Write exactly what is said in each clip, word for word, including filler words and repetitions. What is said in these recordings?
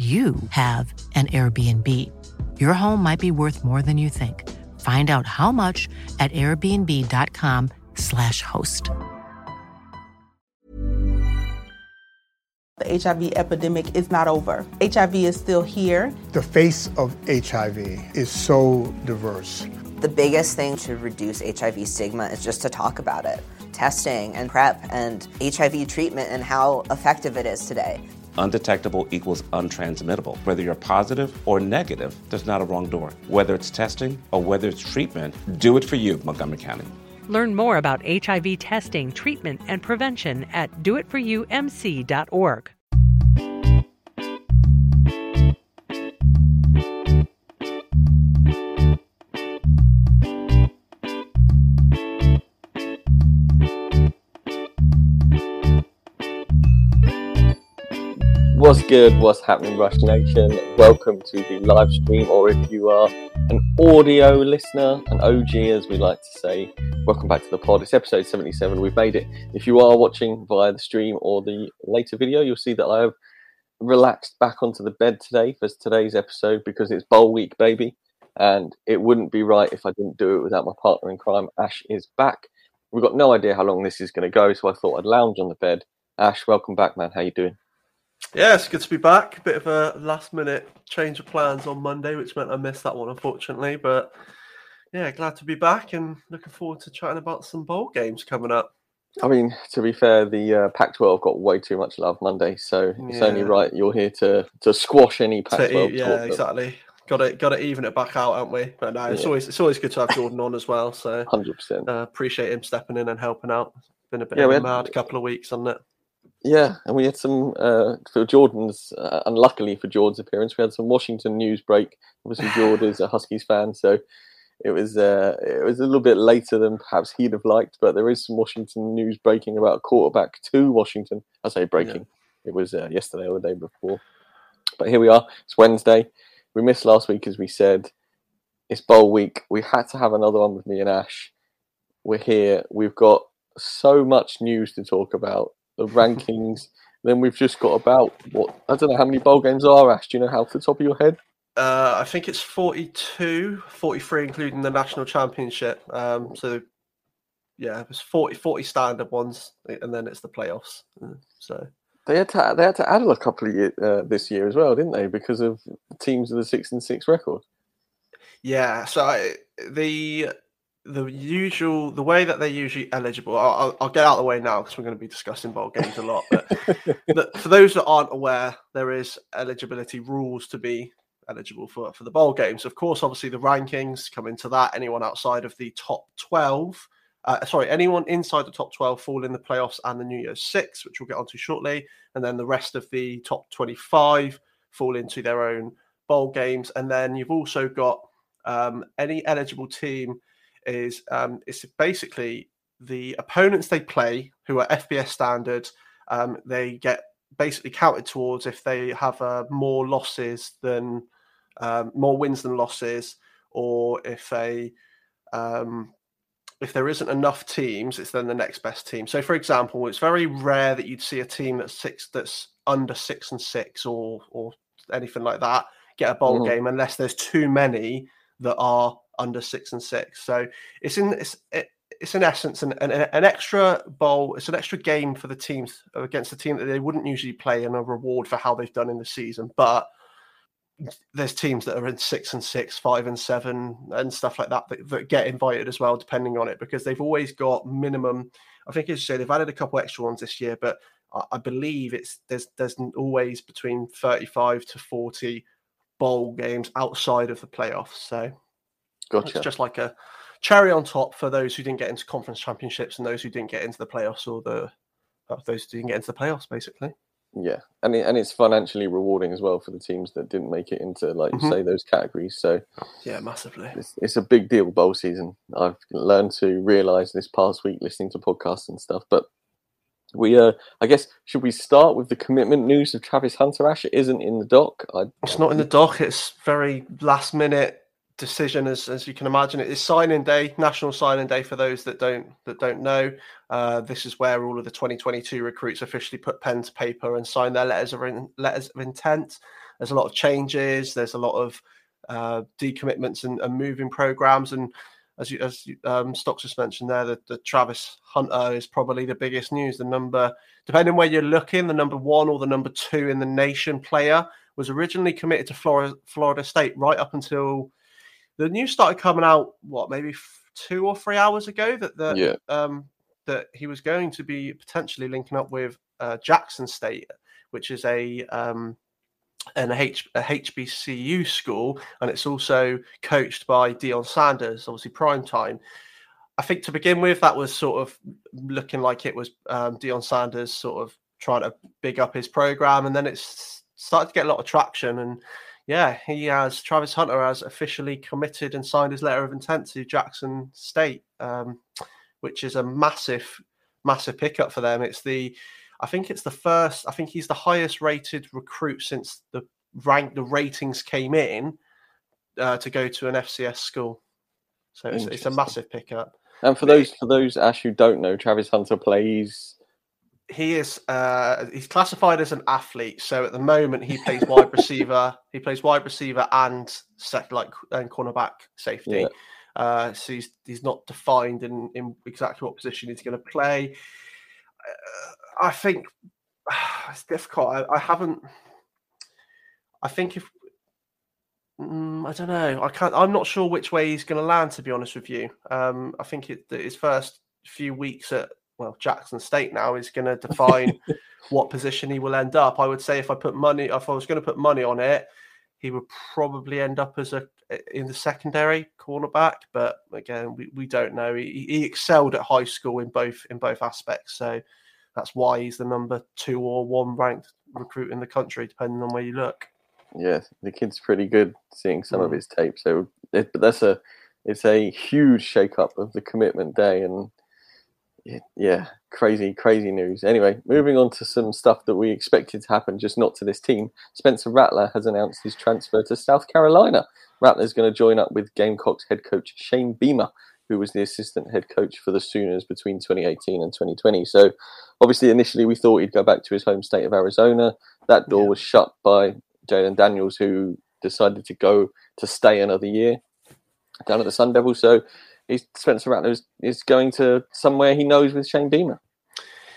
you have an Airbnb. Your home might be worth more than you think. Find out how much at airbnb.com slash host. The H I V epidemic is not over. H I V is still here. The face of H I V is so diverse. The biggest thing to reduce H I V stigma is just to talk about it. Testing and PrEP and H I V treatment and how effective it is today. Undetectable equals untransmittable. Whether you're positive or negative, there's not a wrong door. Whether it's testing or whether it's treatment, do it for you, Montgomery County. Learn more about H I V testing, treatment, and prevention at do it for you m c dot org. What's good? What's happening, Rush Nation? Welcome to the live stream, or if you are an audio listener, an O G as we like to say, welcome back to the pod. It's episode seventy-seven. We've made it. If you are watching via the stream or the later video, you'll see that I have relaxed back onto the bed today for today's episode because it's bowl week, baby, and it wouldn't be right if I didn't do it without my partner in crime. Ash is back. We've got no idea how long this is going to go, so I thought I'd lounge on the bed. Ash, welcome back, man. How you doing? Yeah, it's good to be back. A bit of a last-minute change of plans on Monday, which meant I missed that one, unfortunately. But, yeah, glad to be back and looking forward to chatting about some bowl games coming up. I mean, to be fair, the uh, Pac twelve got way too much love Monday, so yeah. It's only right you're here to, to squash any Pac twelve talk. Yeah, exactly. Got to, got to even it back out, haven't we? But no, it's, yeah. always, it's always good to have Jordan on as well. So one hundred percent. Uh, appreciate him stepping in and helping out. It's been a bit yeah, of a had... mad couple of weeks, hasn't it? Yeah, and we had some, uh, for Jordan's, uh, unluckily for Jordan's appearance, we had some Washington news break. Obviously, Jordan is a Huskies fan, so it was uh, it was a little bit later than perhaps he'd have liked, but there is some Washington news breaking about a quarterback to Washington. I say breaking. Yeah. It was uh, yesterday or the day before. But here we are. It's Wednesday. We missed last week, as we said. It's bowl week. We had to have another one with me and Ash. We're here. We've got so much news to talk about. The rankings. Then we've just got about what I don't know how many bowl games are. Ash, do you know how off the top of your head? Uh, I think it's forty-two, forty-three, including the national championship. Um, so yeah, it was forty, forty standard ones, and then it's the playoffs. So they had to they had to add a couple of year, uh, this year as well, didn't they? Because of teams with a six and six record. Yeah. So I, the. The usual, the way that they're usually eligible, I'll, I'll get out of the way now because we're going to be discussing bowl games a lot. But the, for those that aren't aware, there is eligibility rules to be eligible for, for the bowl games. Of course, obviously the rankings come into that. Anyone outside of the top twelve, uh, sorry, anyone inside the top twelve fall in the playoffs and the New Year's Six, which we'll get onto shortly. And then the rest of the top twenty-five fall into their own bowl games. And then you've also got um, any eligible team is um, it's basically the opponents they play who are F B S standard. Um, they get basically counted towards if they have uh, more losses than um, more wins than losses, or if they um, if there isn't enough teams, it's then the next best team. So, for example, it's very rare that you'd see a team that's six that's under six and six or or anything like that get a bowl mm. game unless there's too many that are under six and six. So it's in it's it, it's in essence an, an an extra bowl. It's an extra game for the teams against the team that they wouldn't usually play, and a reward for how they've done in the season. But there's teams that are in six and six, five and seven, and stuff like that, that that get invited as well, depending on it, because they've always got minimum. I think, as you say, they've added a couple extra ones this year, but I, I believe it's there's there's always between thirty-five to forty bowl games outside of the playoffs. So gotcha. It's just like a cherry on top for those who didn't get into conference championships and those who didn't get into the playoffs, or the uh, those who didn't get into the playoffs, basically. Yeah, and it, and it's financially rewarding as well for the teams that didn't make it into, like you mm-hmm. say, those categories. So yeah, massively. It's, it's a big deal, bowl season. I've learned to realise this past week listening to podcasts and stuff. But we, uh, I guess, should we start with the commitment news of Travis Hunter? Ash, it isn't in the doc. I... It's not in the doc. It's very last minute decision, as as you can imagine. It is signing day, national signing day. For those that don't that don't know, uh, this is where all of the twenty twenty-two recruits officially put pen to paper and sign their letters of in, letters of intent. There's a lot of changes. There's a lot of uh, decommitments and, and moving programs. And as you, as you, um, Stocks just mentioned there, the, the Travis Hunter is probably the biggest news. The number, depending where you're looking, the number one or the number two in the nation player was originally committed to Florida Florida State right up until. The news started coming out, what, maybe f- two or three hours ago that the, yeah. um, that he was going to be potentially linking up with uh, Jackson State, which is a um, an H- a H B C U school, and it's also coached by Deion Sanders, obviously prime time. I think to begin with, that was sort of looking like it was um, Deion Sanders sort of trying to big up his program, and then it started to get a lot of traction and. Yeah, he has Travis Hunter has officially committed and signed his letter of intent to Jackson State, um, which is a massive, massive pickup for them. It's the, I think it's the first. I think he's the highest rated recruit since the rank the ratings came in uh, to go to an F C S school. So it's, it's a massive pickup. And for those for those Ash who don't know, Travis Hunter plays. He is uh, he's classified as an athlete. So at the moment he plays wide receiver. He plays wide receiver and sec, like and cornerback safety. Yeah. Uh, so he's he's not defined in, in exactly what position he's going to play. Uh, I think uh, it's difficult. I, I haven't. I think if um, I don't know. I can't. I'm not sure which way he's going to land. To be honest with you, um, I think it, his first few weeks at. Well, Jackson State now is going to define what position he will end up. I would say if I put money, if I was going to put money on it, he would probably end up as a in the secondary cornerback. But again, we, we don't know. He, he excelled at high school in both in both aspects, so that's why he's the number two or one ranked recruit in the country, depending on where you look. Yeah, the kid's pretty good. Seeing some mm. of his tape, so it, but that's a it's a huge shake up of the commitment day and. Yeah, crazy, crazy news. Anyway, moving on to some stuff that we expected to happen, just not to this team. Spencer Rattler has announced his transfer to South Carolina. Rattler's going to join up with Gamecocks head coach Shane Beamer, who was the assistant head coach for the Sooners between twenty eighteen and twenty twenty. So, obviously, initially we thought he'd go back to his home state of Arizona. That door yeah. was shut by Jalen Daniels, who decided to go to stay another year down at the Sun Devil. So, Spencer Rattler is, is going to somewhere he knows with Shane Beamer.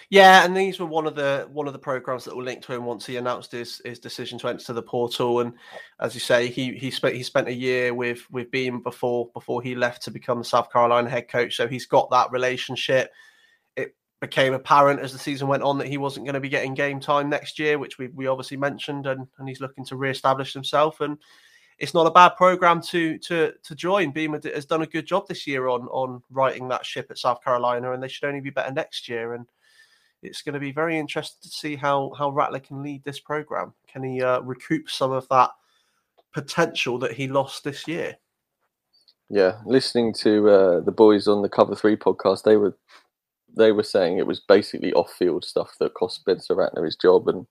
Yeah, and these were one of the one of the programs that were linked to him once he announced his, his decision to enter the portal. And as you say, he he spent he spent a year with with Beamer before before he left to become the South Carolina head coach. So he's got that relationship. It became apparent as the season went on that he wasn't going to be getting game time next year, which we we obviously mentioned, and and he's looking to reestablish himself and. It's not a bad program to to to join. Beamer has done a good job this year on on righting that ship at South Carolina, and they should only be better next year. And it's going to be very interesting to see how how Rattler can lead this program. Can he uh, recoup some of that potential that he lost this year? Yeah, listening to uh, the boys on the Cover Three podcast, they were they were saying it was basically off-field stuff that cost Spencer Rattler his job, and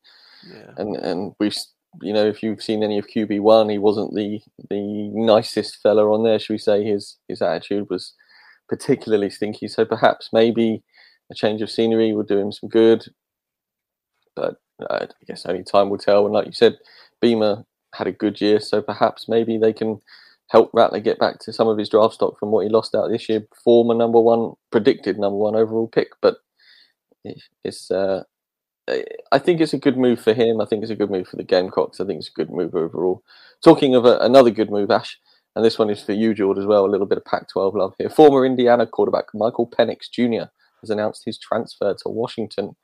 yeah. and and we've, you know, if you've seen any of Q B one, he wasn't the the nicest fella on there, should we say. His his attitude was particularly stinky, so perhaps maybe a change of scenery would do him some good, but I guess only time will tell. And like you said, Beamer had a good year, so perhaps maybe they can help Rattler get back to some of his draft stock from what he lost out this year, former number one, predicted number one overall pick. But it's, uh, I think it's a good move for him. I think it's a good move for the Gamecocks. I think it's a good move overall. Talking of a, another good move, Ash, and this one is for you, George, as well, a little bit of Pac twelve love here. Former Indiana quarterback Michael Penix Junior has announced his transfer to Washington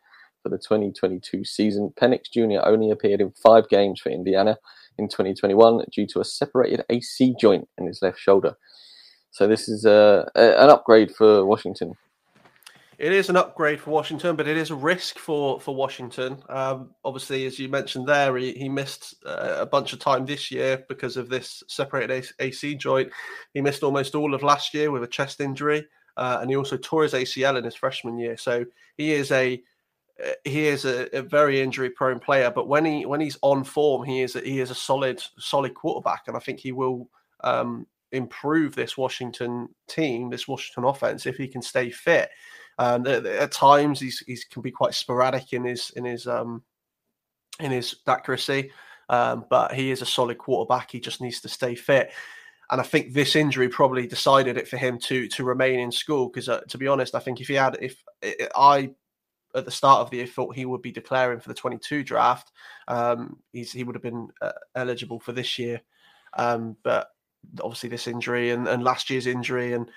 for the twenty twenty-two season. Penix Junior only appeared in five games for Indiana in twenty twenty-one due to a separated A C joint in his left shoulder. So this is a, a, an upgrade for Washington. It is an upgrade for Washington, but it is a risk for, for Washington. Um, obviously, as you mentioned there, he, he missed uh, a bunch of time this year because of this separated A C joint. He missed almost all of last year with a chest injury, uh, and he also tore his A C L in his freshman year. So he is a He is a, a very injury-prone player, but when he when he's on form, he is a, he is a solid solid quarterback, and I think he will um, improve this Washington team, this Washington offense, if he can stay fit. Um, at, at times, he's he can be quite sporadic in his in his um, in his accuracy, um, but he is a solid quarterback. He just needs to stay fit. And I think this injury probably decided it for him to to remain in school, because uh, to be honest, I think if he had if it, I. at the start of the year thought he would be declaring for the twenty-two draft, um, he's, he would have been uh, eligible for this year. Um, but obviously this injury and, and last year's injury, and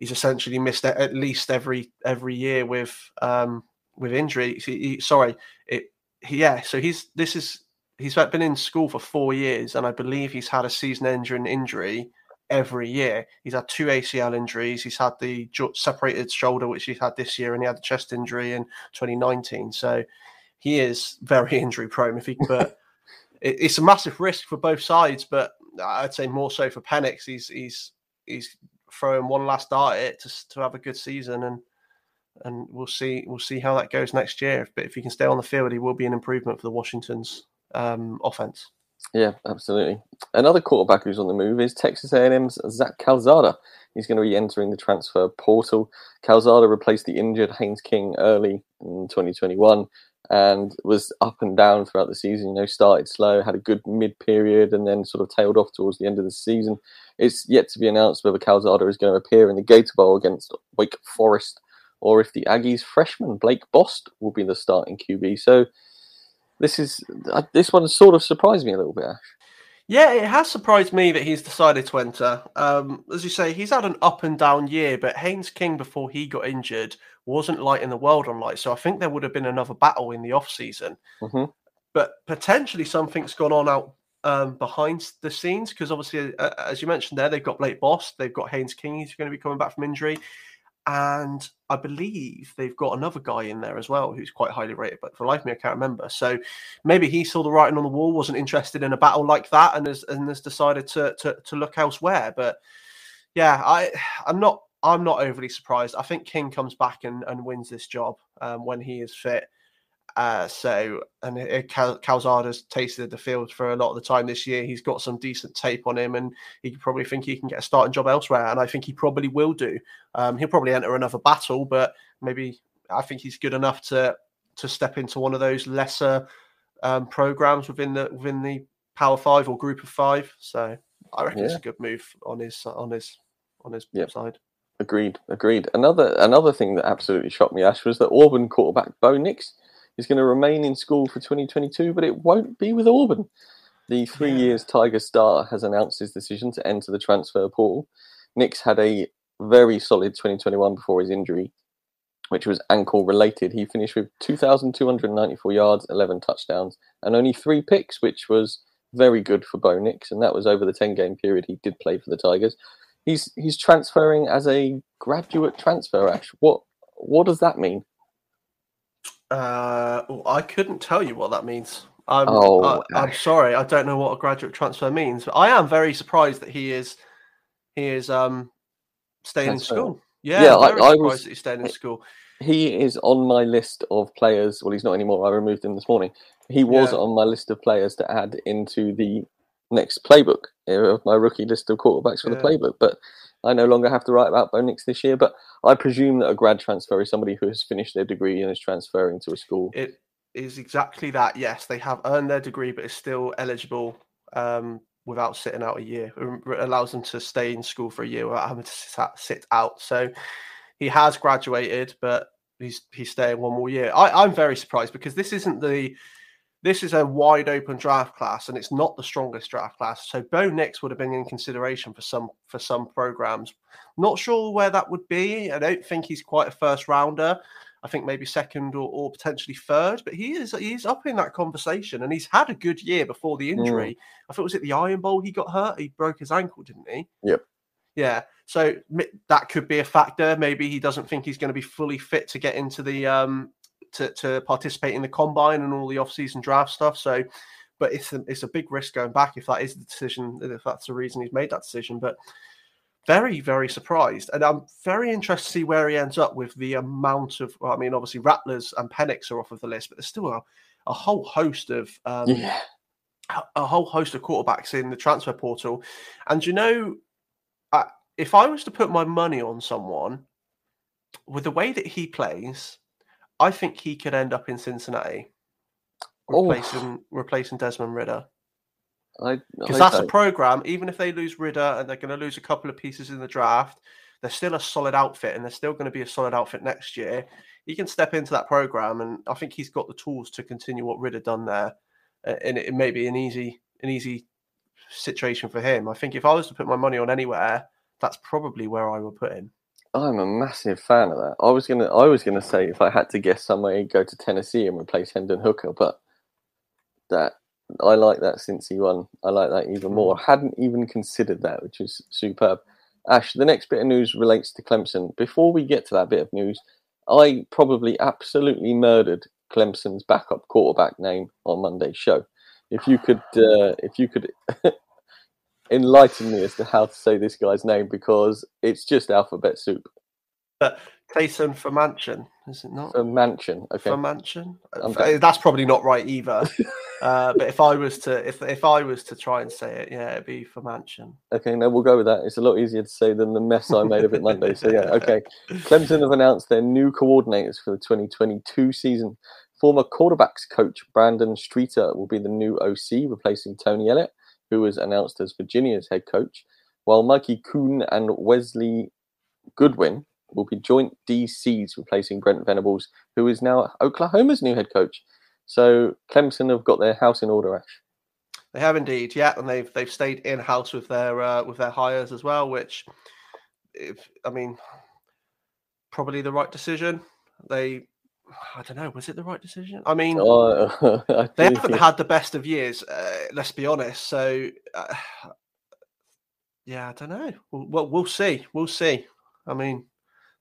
he's essentially missed at least every every year with um, with injury. He, he, sorry, it, yeah. So he's this is he's been in school for four years, and I believe he's had a season-ending injury every year. He's had two A C L injuries. He's had the separated shoulder, which he's had this year, and he had the chest injury in twenty nineteen. So he is very injury prone. If he, but it, it's a massive risk for both sides. But I'd say more so for Penix. He's he's he's throwing one last dart at it to to have a good season, and and we'll see we'll see how that goes next year. But if he can stay on the field, he will be an improvement for the Washington's um, offense. Yeah, absolutely. Another quarterback who's on the move is Texas A and M's Zach Calzada. He's going to be entering the transfer portal. Calzada replaced the injured Haynes King early in twenty twenty-one and was up and down throughout the season. You know, started slow, had a good mid-period, and then sort of tailed off towards the end of the season. It's yet to be announced whether Calzada is going to appear in the Gator Bowl against Wake Forest or if the Aggies freshman Blake Bost will be the starting Q B. So, This is this one sort of surprised me a little bit, Ash. Yeah, it has surprised me that he's decided to enter. Um, as you say, he's had an up and down year, but Haynes King, before he got injured, wasn't lighting the world on light. So I think there would have been another battle in the off-season. Mm-hmm. But potentially something's gone on out um, behind the scenes, because obviously, uh, as you mentioned there, they've got Blake Bost, they've got Haynes King, who's going to be coming back from injury. And I believe they've got another guy in there as well who's quite highly rated, but for life of me, I can't remember. So maybe he saw the writing on the wall, wasn't interested in a battle like that, and has and has decided to to, to look elsewhere. But yeah, I I'm not I'm not overly surprised. I think King comes back and, and wins this job um, when he is fit. Uh, so and it, Cal, Calzada's tasted the field for a lot of the time this year. He's got some decent tape on him, and he probably think he can get a starting job elsewhere. And I think he probably will do. Um, he'll probably enter another battle, but maybe I think he's good enough to to step into one of those lesser um, programs within the within the Power Five or Group of Five. So I reckon yeah. it's a good move on his on his on his yep. side. Agreed, agreed. Another another thing that absolutely shocked me, Ash, was that Auburn quarterback Bo Nix is going to remain in school for twenty twenty-two, but it won't be with Auburn. The three yeah. years Tiger star has announced his decision to enter the transfer portal. Nix had a very solid twenty twenty-one before his injury, which was ankle related. He finished with two thousand two hundred ninety-four yards, eleven touchdowns, and only three picks, which was very good for Bo Nix, and that was over the ten-game period he did play for the Tigers. He's he's transferring as a graduate transfer, Ash. What what does that mean? Uh, I couldn't tell you what that means. I'm, oh, I, I'm sorry, I don't know what a graduate transfer means. But I am very surprised that he is he is um staying in school. Yeah, yeah I'm I, very I surprised was, that he's staying in school. He is on my list of players. Well, he's not anymore. I removed him this morning. He was yeah. on my list of players to add into the next playbook, of my rookie list of quarterbacks for yeah. the playbook. But I no longer have to write about Bo Nix this year. But I presume that a grad transfer is somebody who has finished their degree and is transferring to a school. It is exactly that. Yes, they have earned their degree, but is still eligible um, without sitting out a year. It allows them to stay in school for a year without having to sit out. So he has graduated, but he's he's staying one more year. I, I'm very surprised because this isn't the this is a wide open draft class, and it's not the strongest draft class. So Bo Nix would have been in consideration for some for some programs. Not sure where that would be. I don't think he's quite a first rounder. I think maybe second or, or potentially third, but he is he's up in that conversation, and he's had a good year before the injury. Mm. I thought was it the Iron Bowl he got hurt? He broke his ankle, didn't he? Yep. Yeah, so that could be a factor. Maybe he doesn't think he's going to be fully fit to get into the um, to to participate in the combine and all the off-season draft stuff. So, but it's a, it's a big risk going back if that is the decision, if that's the reason he's made that decision. But very very surprised, and I'm very interested to see where he ends up with the amount of. Well, I mean, obviously Rattlers and Penix are off of the list, but there's still a, a whole host of um, yeah. a, a whole host of quarterbacks in the transfer portal, and you know. Uh, if I was to put my money on someone, with the way that he plays, I think he could end up in Cincinnati, replacing, replacing Desmond Ridder. Because that's a program, even if they lose Ridder and they're going to lose a couple of pieces in the draft, they're still a solid outfit, and they're still going to be a solid outfit next year. He can step into that program, and I think he's got the tools to continue what Ridder done there. Uh, and it, it may be an easy, an easy. situation for him. I think if I was to put my money on anywhere, that's probably where I would put him. I'm a massive fan of that. I was gonna, I was gonna say if I had to guess somewhere, go to Tennessee and replace Hendon Hooker, but that I like that Cincy one. I like that even more. I hadn't even considered that, which is superb. Ash, the next bit of news relates to Clemson. Before we get to that bit of news, I probably absolutely murdered Clemson's backup quarterback name on Monday's show. If you could, uh, if you could enlighten me as to how to say this guy's name, because it's just alphabet soup. But Taysom Formantion, is it not? Formantion, okay. Formantion. That's probably not right either. uh, but if I was to, if if I was to try and say it, yeah, it'd be Formantion. Okay, no, we'll go with that. It's a lot easier to say than the mess I made of it Monday. So yeah, okay. Clemson have announced their new coordinators for the twenty twenty-two season. Former quarterbacks coach Brandon Streeter will be the new O C, replacing Tony Elliott, who was announced as Virginia's head coach, while Mikey Kuhn and Wesley Goodwin will be joint D Cs, replacing Brent Venables, who is now Oklahoma's new head coach. So Clemson have got their house in order, Ash. They have indeed, yeah, and they've they've stayed in house with their uh, with their hires as well, which, if, I mean, probably the right decision. They. I don't know. Was it the right decision? I mean, oh, I they haven't had the best of years. Uh, let's be honest. So, uh, yeah, I don't know. We'll, we'll see. We'll see. I mean,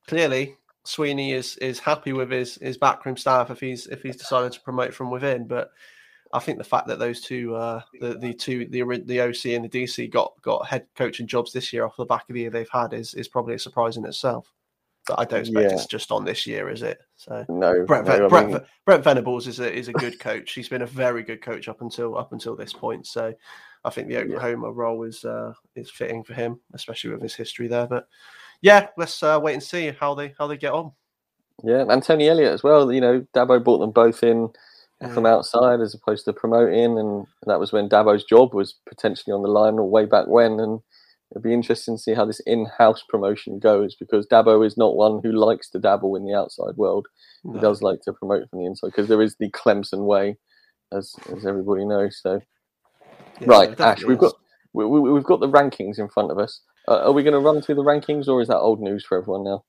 clearly Sweeney is is happy with his his backroom staff if he's if he's decided to promote from within. But I think the fact that those two, uh, the the two, the the O C and the D C got got head coaching jobs this year off the back of the year they've had is is probably a surprise in itself. But I don't expect yeah. it's just on this year, is it? So no, Brent, no, Brent, I mean... Brent Venables is a is a good coach. He's been a very good coach up until up until this point. So I think the Oklahoma yeah. role is uh, is fitting for him, especially with his history there. But yeah, let's uh, wait and see how they how they get on. Yeah, and Tony Elliott as well. You know, Dabo brought them both in yeah. from outside as opposed to promoting, and that was when Dabo's job was potentially on the line all way back when. And it'll be interesting to see how this in-house promotion goes, because Dabo is not one who likes to dabble in the outside world. No. He does like to promote from the inside, because there is the Clemson way, as as everybody knows. So, yeah, right, Ash, we've got we, we, we've got the rankings in front of us. Uh, are we going to run through the rankings, or is that old news for everyone now?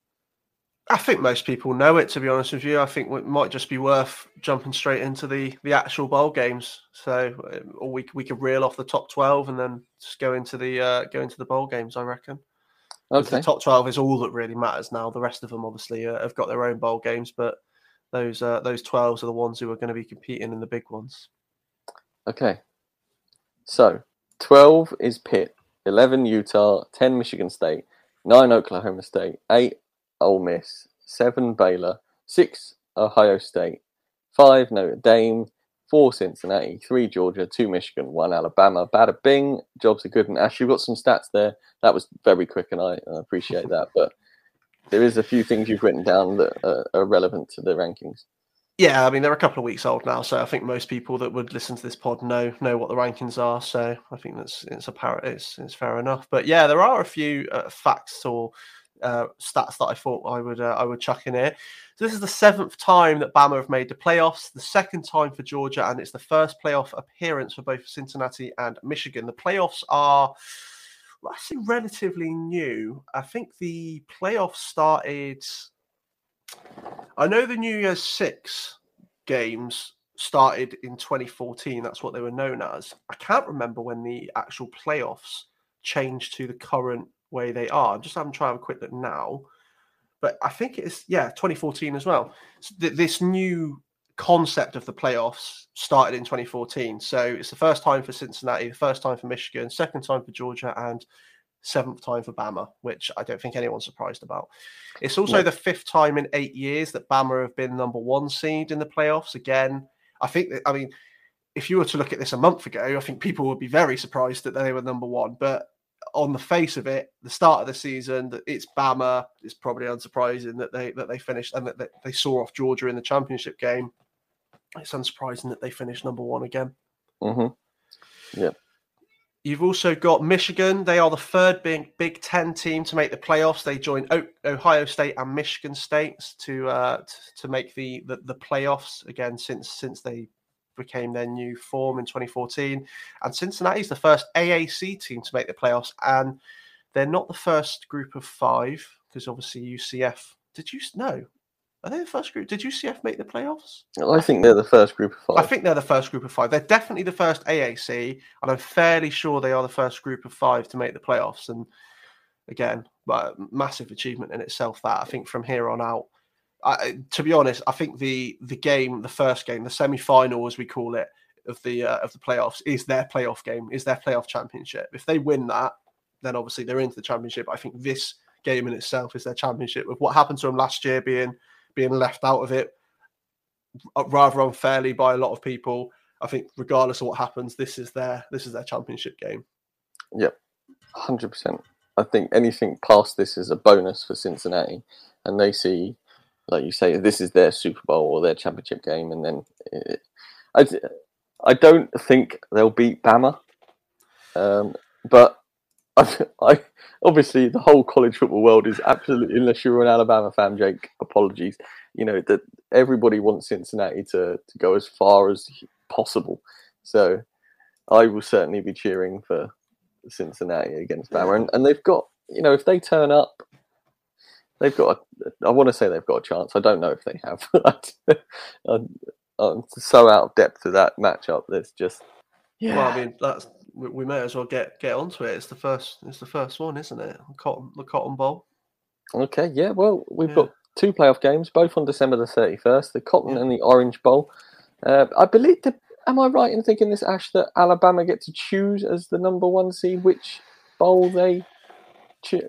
I think most people know it, to be honest with you. I think it might just be worth jumping straight into the, the actual bowl games. So, or we we could reel off the top twelve and then just go into the uh, go into the bowl games, I reckon. Okay. The top twelve is all that really matters now. The rest of them, obviously, uh, have got their own bowl games, but those uh, those twelves are the ones who are going to be competing in the big ones. Okay. So, twelve is Pitt, eleven Utah, ten Michigan State, nine Oklahoma State, eight Ole Miss, seven Baylor, six, Ohio State, five, Notre Dame, four, Cincinnati, three, Georgia, two, Michigan, one, Alabama. Bada bing, jobs are good. And Ash, you've got some stats there. That was very quick, and I, I appreciate that. But there is a few things you've written down that are, are relevant to the rankings. Yeah, I mean, they're a couple of weeks old now, so I think most people that would listen to this pod know know what the rankings are. So I think that's it's apparent, it's, it's fair enough. But yeah, there are a few uh, facts or uh, stats that I thought I would uh, I would chuck in here. So this is the seventh time that Bama have made the playoffs, the second time for Georgia, and it's the first playoff appearance for both Cincinnati and Michigan. The playoffs are, well, I say, relatively new. I think the playoffs started. I know the New Year's Six games started in twenty fourteen. That's what they were known as. I can't remember when the actual playoffs changed to the current way they are. I'm just having to try and quit that now. But I think it's, yeah, twenty fourteen as well. This new concept of the playoffs started in twenty fourteen. So it's the first time for Cincinnati, the first time for Michigan, second time for Georgia, and seventh time for Bama, which I don't think anyone's surprised about. It's also no. the fifth time in eight years that Bama have been number one seed in the playoffs. Again, I think, that, I mean, if you were to look at this a month ago, I think people would be very surprised that they were number one. But on the face of it, the start of the season, it's Bama. It's probably unsurprising that they that they finished and that they saw off Georgia in the championship game. It's unsurprising that they finished number one again. Mm-hmm. Yeah. You've also got Michigan. They are the third big Big Ten team to make the playoffs. They join o- Ohio State and Michigan State to uh, t- to make the, the the playoffs again since since they became their new form in twenty fourteen. And Cincinnati is the first A A C team to make the playoffs, and they're not the first group of five because obviously U C F. Did you know? Are they the first group? Did U C F make the playoffs? Well, I think they're the first group of five. I think they're the first group of five. They're definitely the first A A C, and I'm fairly sure they are the first group of five to make the playoffs. And again, massive achievement in itself that I think from here on out, I, to be honest, I think the the game, the first game, the semi-final as we call it of the uh, of the playoffs is their playoff game, is their playoff championship. If they win that, then obviously they're into the championship. I think this game in itself is their championship. With what happened to them last year being being left out of it rather unfairly by a lot of people, I think regardless of what happens, this is their this is their championship game. Yep, one hundred percent. I think anything past this is a bonus for Cincinnati, and they see, like you say, this is their Super Bowl or their championship game, and then it, I, I don't think they'll beat Bama, um, but I, I obviously the whole college football world is absolutely, unless you're an Alabama fan, Jake, apologies, you know, that everybody wants Cincinnati to, to go as far as possible. So I will certainly be cheering for Cincinnati against Bama. And, and they've got, you know, if they turn up, they've got, a, I want to say they've got a chance. I don't know if they have. I'm, I'm so out of depth with that matchup. That's just, yeah. Well, I mean, that's, we, we may as well get, get onto it. It's the first, it's the first one, isn't it? The Cotton, the Cotton Bowl. Okay, yeah. Well, we've yeah. got two playoff games, both on December the thirty-first, the Cotton yeah. and the Orange Bowl. Uh, I believe, the, am I right in thinking this, Ash, that Alabama get to choose as the number one seed which bowl they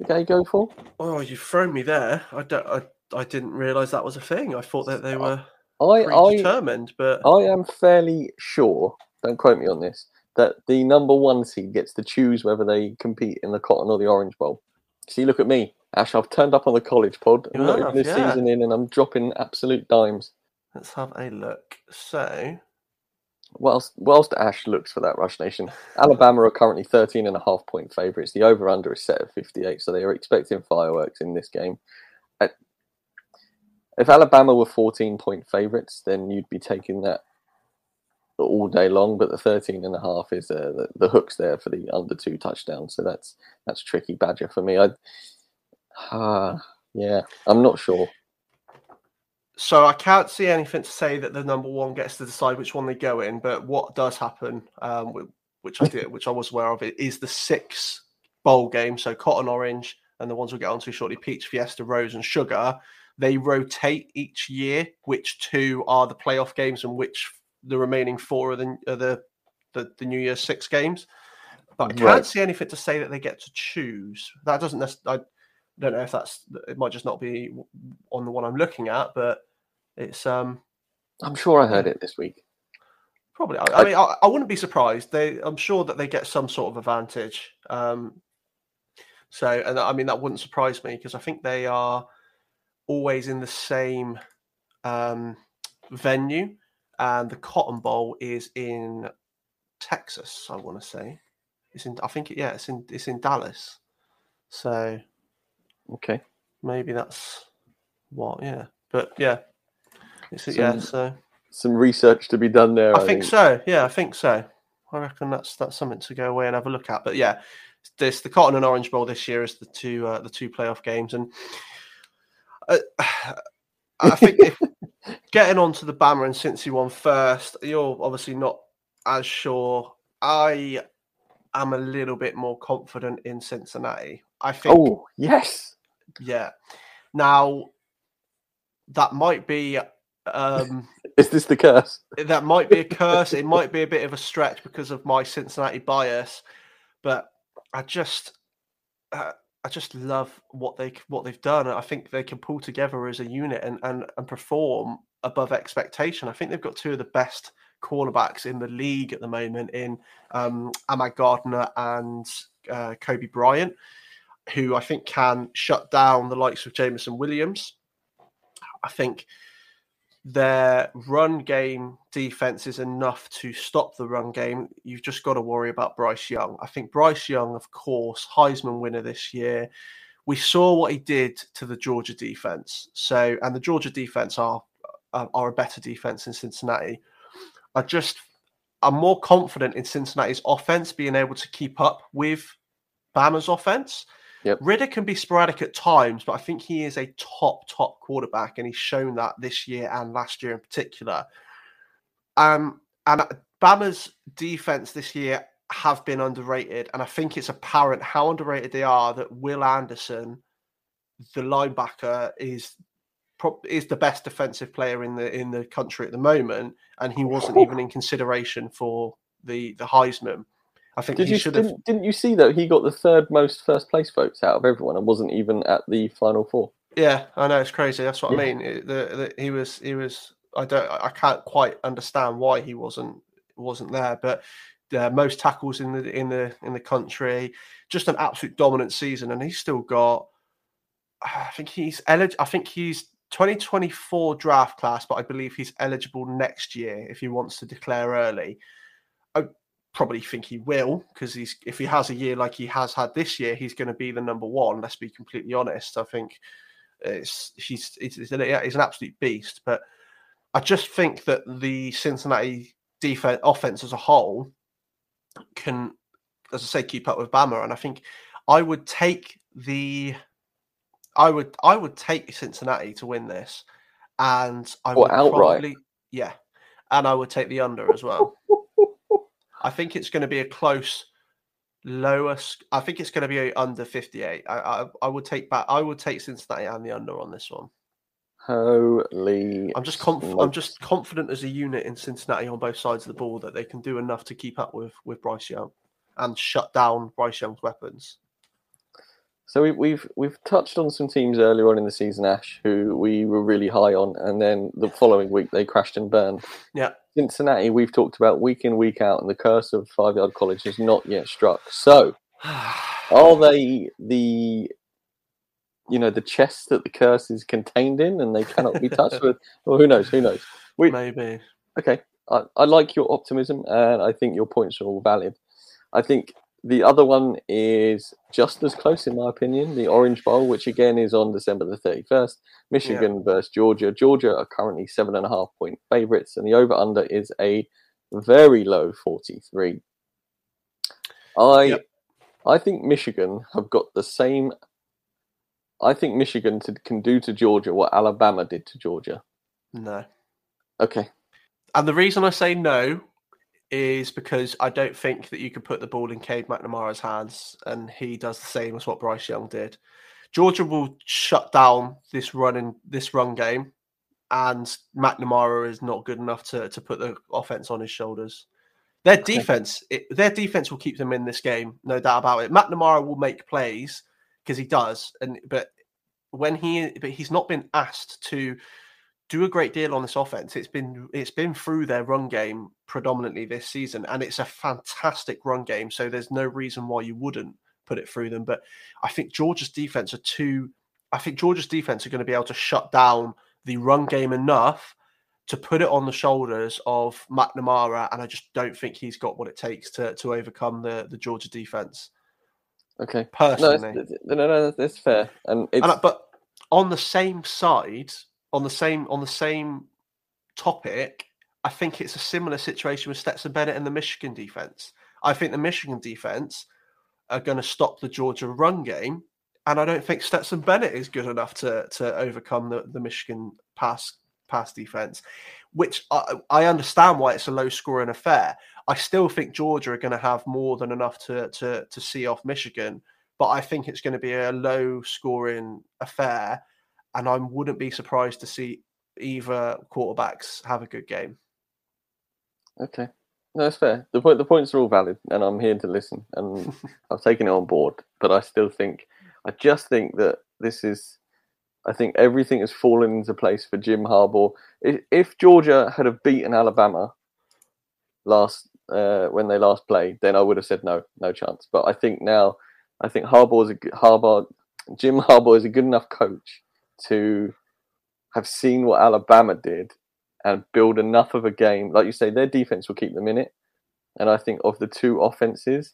they go for? Oh, you've thrown me there. I don't. I, I didn't realise that was a thing. I thought that they were I, predetermined. I, but I am fairly sure. Don't quote me on this. That the number one seed gets to choose whether they compete in the Cotton or the Orange Bowl. See, look at me, Ash. I've turned up on the college pod. I'm not this yeah. season in, and I'm dropping absolute dimes. Let's have a look. So, whilst whilst Ash looks for that, Rush Nation, Alabama are currently thirteen and a half point favourites. The over/under is set at fifty-eight, so they are expecting fireworks in this game. At, if Alabama were fourteen point favourites, then you'd be taking that all day long, but the thirteen and a half is uh, the, the hooks there for the under two touchdowns, so that's that's tricky badger for me. I uh, yeah I'm not sure, so I can't see anything to say that the number one gets to decide which one they go in, but what does happen, um, which I did, which I was aware of, it is the six bowl game, so Cotton, Orange, and the ones we'll get onto shortly, Peach, Fiesta, Rose and Sugar, they rotate each year which two are the playoff games and which the remaining four are the, are the the the New Year's Six games, but I can't right. see anything to say that they get to choose. That doesn't. I don't know if that's. It might just not be on the one I'm looking at, but It's um, I'm sure I heard it this week. Probably. I, I mean, I, I wouldn't be surprised. They, I'm sure that they get some sort of advantage. Um, so, and I mean, that wouldn't surprise me because I think they are always in the same um, venue, and the Cotton Bowl is in Texas. I want to say it's in. I think yeah, it's in. It's in Dallas. So, okay, maybe that's what. Yeah, but yeah, it's some, yeah. So. Some research to be done there. I, I think, think so. Yeah, I think so. I reckon that's that's something to go away and have a look at. But yeah, this the Cotton and Orange Bowl this year is the two uh, the two playoff games, and uh, I think if, getting on to the Bama and Cincy one first, you're obviously not as sure. I am a little bit more confident in Cincinnati. I think. Oh yes. Yeah. Now that might be. Um, Is this the curse? That might be a curse. It might be a bit of a stretch because of my Cincinnati bias, but I just, uh, I just love what they what they've done. I think they can pull together as a unit and and and perform above expectation. I think they've got two of the best cornerbacks in the league at the moment in um, Ahmad Gardner and uh, Kobe Bryant, who I think can shut down the likes of Jameson Williams. I think. Their run game defense is enough to stop the run game. You've just got to worry about Bryce Young. I think Bryce Young, of course, Heisman winner this year. We saw what he did to the Georgia defense. So, and the Georgia defense are are a better defense in Cincinnati. I just, I'm more confident in Cincinnati's offense being able to keep up with Bama's offense. Yep. Riddick can be sporadic at times, but I think he is a top, top quarterback, and he's shown that this year and last year in particular. Um, and Bama's defense this year have been underrated, and I think it's apparent how underrated they are that Will Anderson, the linebacker, is pro- is the best defensive player in the in the country at the moment, and he wasn't even in consideration for the, the Heisman. I think Did you, didn't, didn't you see, though, he got the third most first-place votes out of everyone and wasn't even at the Final Four? Yeah, I know, it's crazy. That's what yeah. I mean. It, the, the, he was, he was. I don't, I can't quite understand why he wasn't wasn't there. But uh, most tackles in the in the in the country, just an absolute dominant season, and he's still got. I think he's eligible. I think he's twenty twenty-four draft class, but I believe he's eligible next year if he wants to declare early. I, Probably think he will because he's if he has a year like he has had this year, he's going to be the number one. Let's be completely honest. I think it's he's it's, it's an, it's an absolute beast. But I just think that the Cincinnati defense offense as a whole can, as I say, keep up with Bama. And I think I would take the I would I would take Cincinnati to win this, and I or would outright. probably yeah, and I would take the under as well. I think it's going to be a close, lower. I think it's going to be under fifty-eight. I, I, I would take back. I would take Cincinnati and the under on this one. Holy! I'm just conf- I'm just confident as a unit in Cincinnati on both sides of the ball that they can do enough to keep up with with Bryce Young and shut down Bryce Young's weapons. So we, we've we've touched on some teams earlier on in the season, Ash, who we were really high on, and then the following week they crashed and burned. Yeah. Cincinnati, we've talked about week in, week out, and the curse of five-yard college has not yet struck. So, are they the, you know, the chest that the curse is contained in and they cannot be touched with? Well, who knows? Who knows? We, Maybe. Okay. I, I like your optimism, and I think your points are all valid. I think the other one is just as close, in my opinion, the Orange Bowl, which again is on December the thirty-first. Michigan yeah. versus Georgia. Georgia are currently seven and a half point favourites, and the over-under is a very low forty-three. I, yep. I think Michigan have got the same. I think Michigan to, can do to Georgia what Alabama did to Georgia. No. Okay. And the reason I say no. Is because I don't think that you can put the ball in Cade McNamara's hands, and he does the same as what Bryce Young did. Georgia will shut down this run in this run game, and McNamara is not good enough to, to put the offense on his shoulders. Their defense, it, their defense will keep them in this game, no doubt about it. McNamara will make plays because he does, and but when he but he's not been asked to do a great deal on this offense. It's been it's been through their run game predominantly this season, and it's a fantastic run game, so there's no reason why you wouldn't put it through them. But I think Georgia's defense are too – I think Georgia's defense are going to be able to shut down the run game enough to put it on the shoulders of McNamara, and I just don't think he's got what it takes to to overcome the, the Georgia defense. Okay. Personally. No, it's, no, no, that's fair. And it's... And, but on the same side – On the same on the same topic, I think it's a similar situation with Stetson Bennett and the Michigan defense. I think the Michigan defense are going to stop the Georgia run game, and I don't think Stetson Bennett is good enough to to overcome the, the Michigan pass pass defense, which I, I understand why it's a low-scoring affair. I still think Georgia are going to have more than enough to to to see off Michigan, but I think it's going to be a low-scoring affair. And I wouldn't be surprised to see either quarterbacks have a good game. Okay. No, that's fair. The point, the points are all valid, and I'm here to listen, and I've taken it on board. But I still think, I just think that this is, I think everything has fallen into place for Jim Harbaugh. If, if Georgia had have beaten Alabama last uh, when they last played, then I would have said no, no chance. But I think now, I think Harbaugh's a, Harbaugh, Jim Harbaugh is a good enough coach to have seen what Alabama did and build enough of a game. Like you say, their defense will keep them in it. And I think of the two offenses,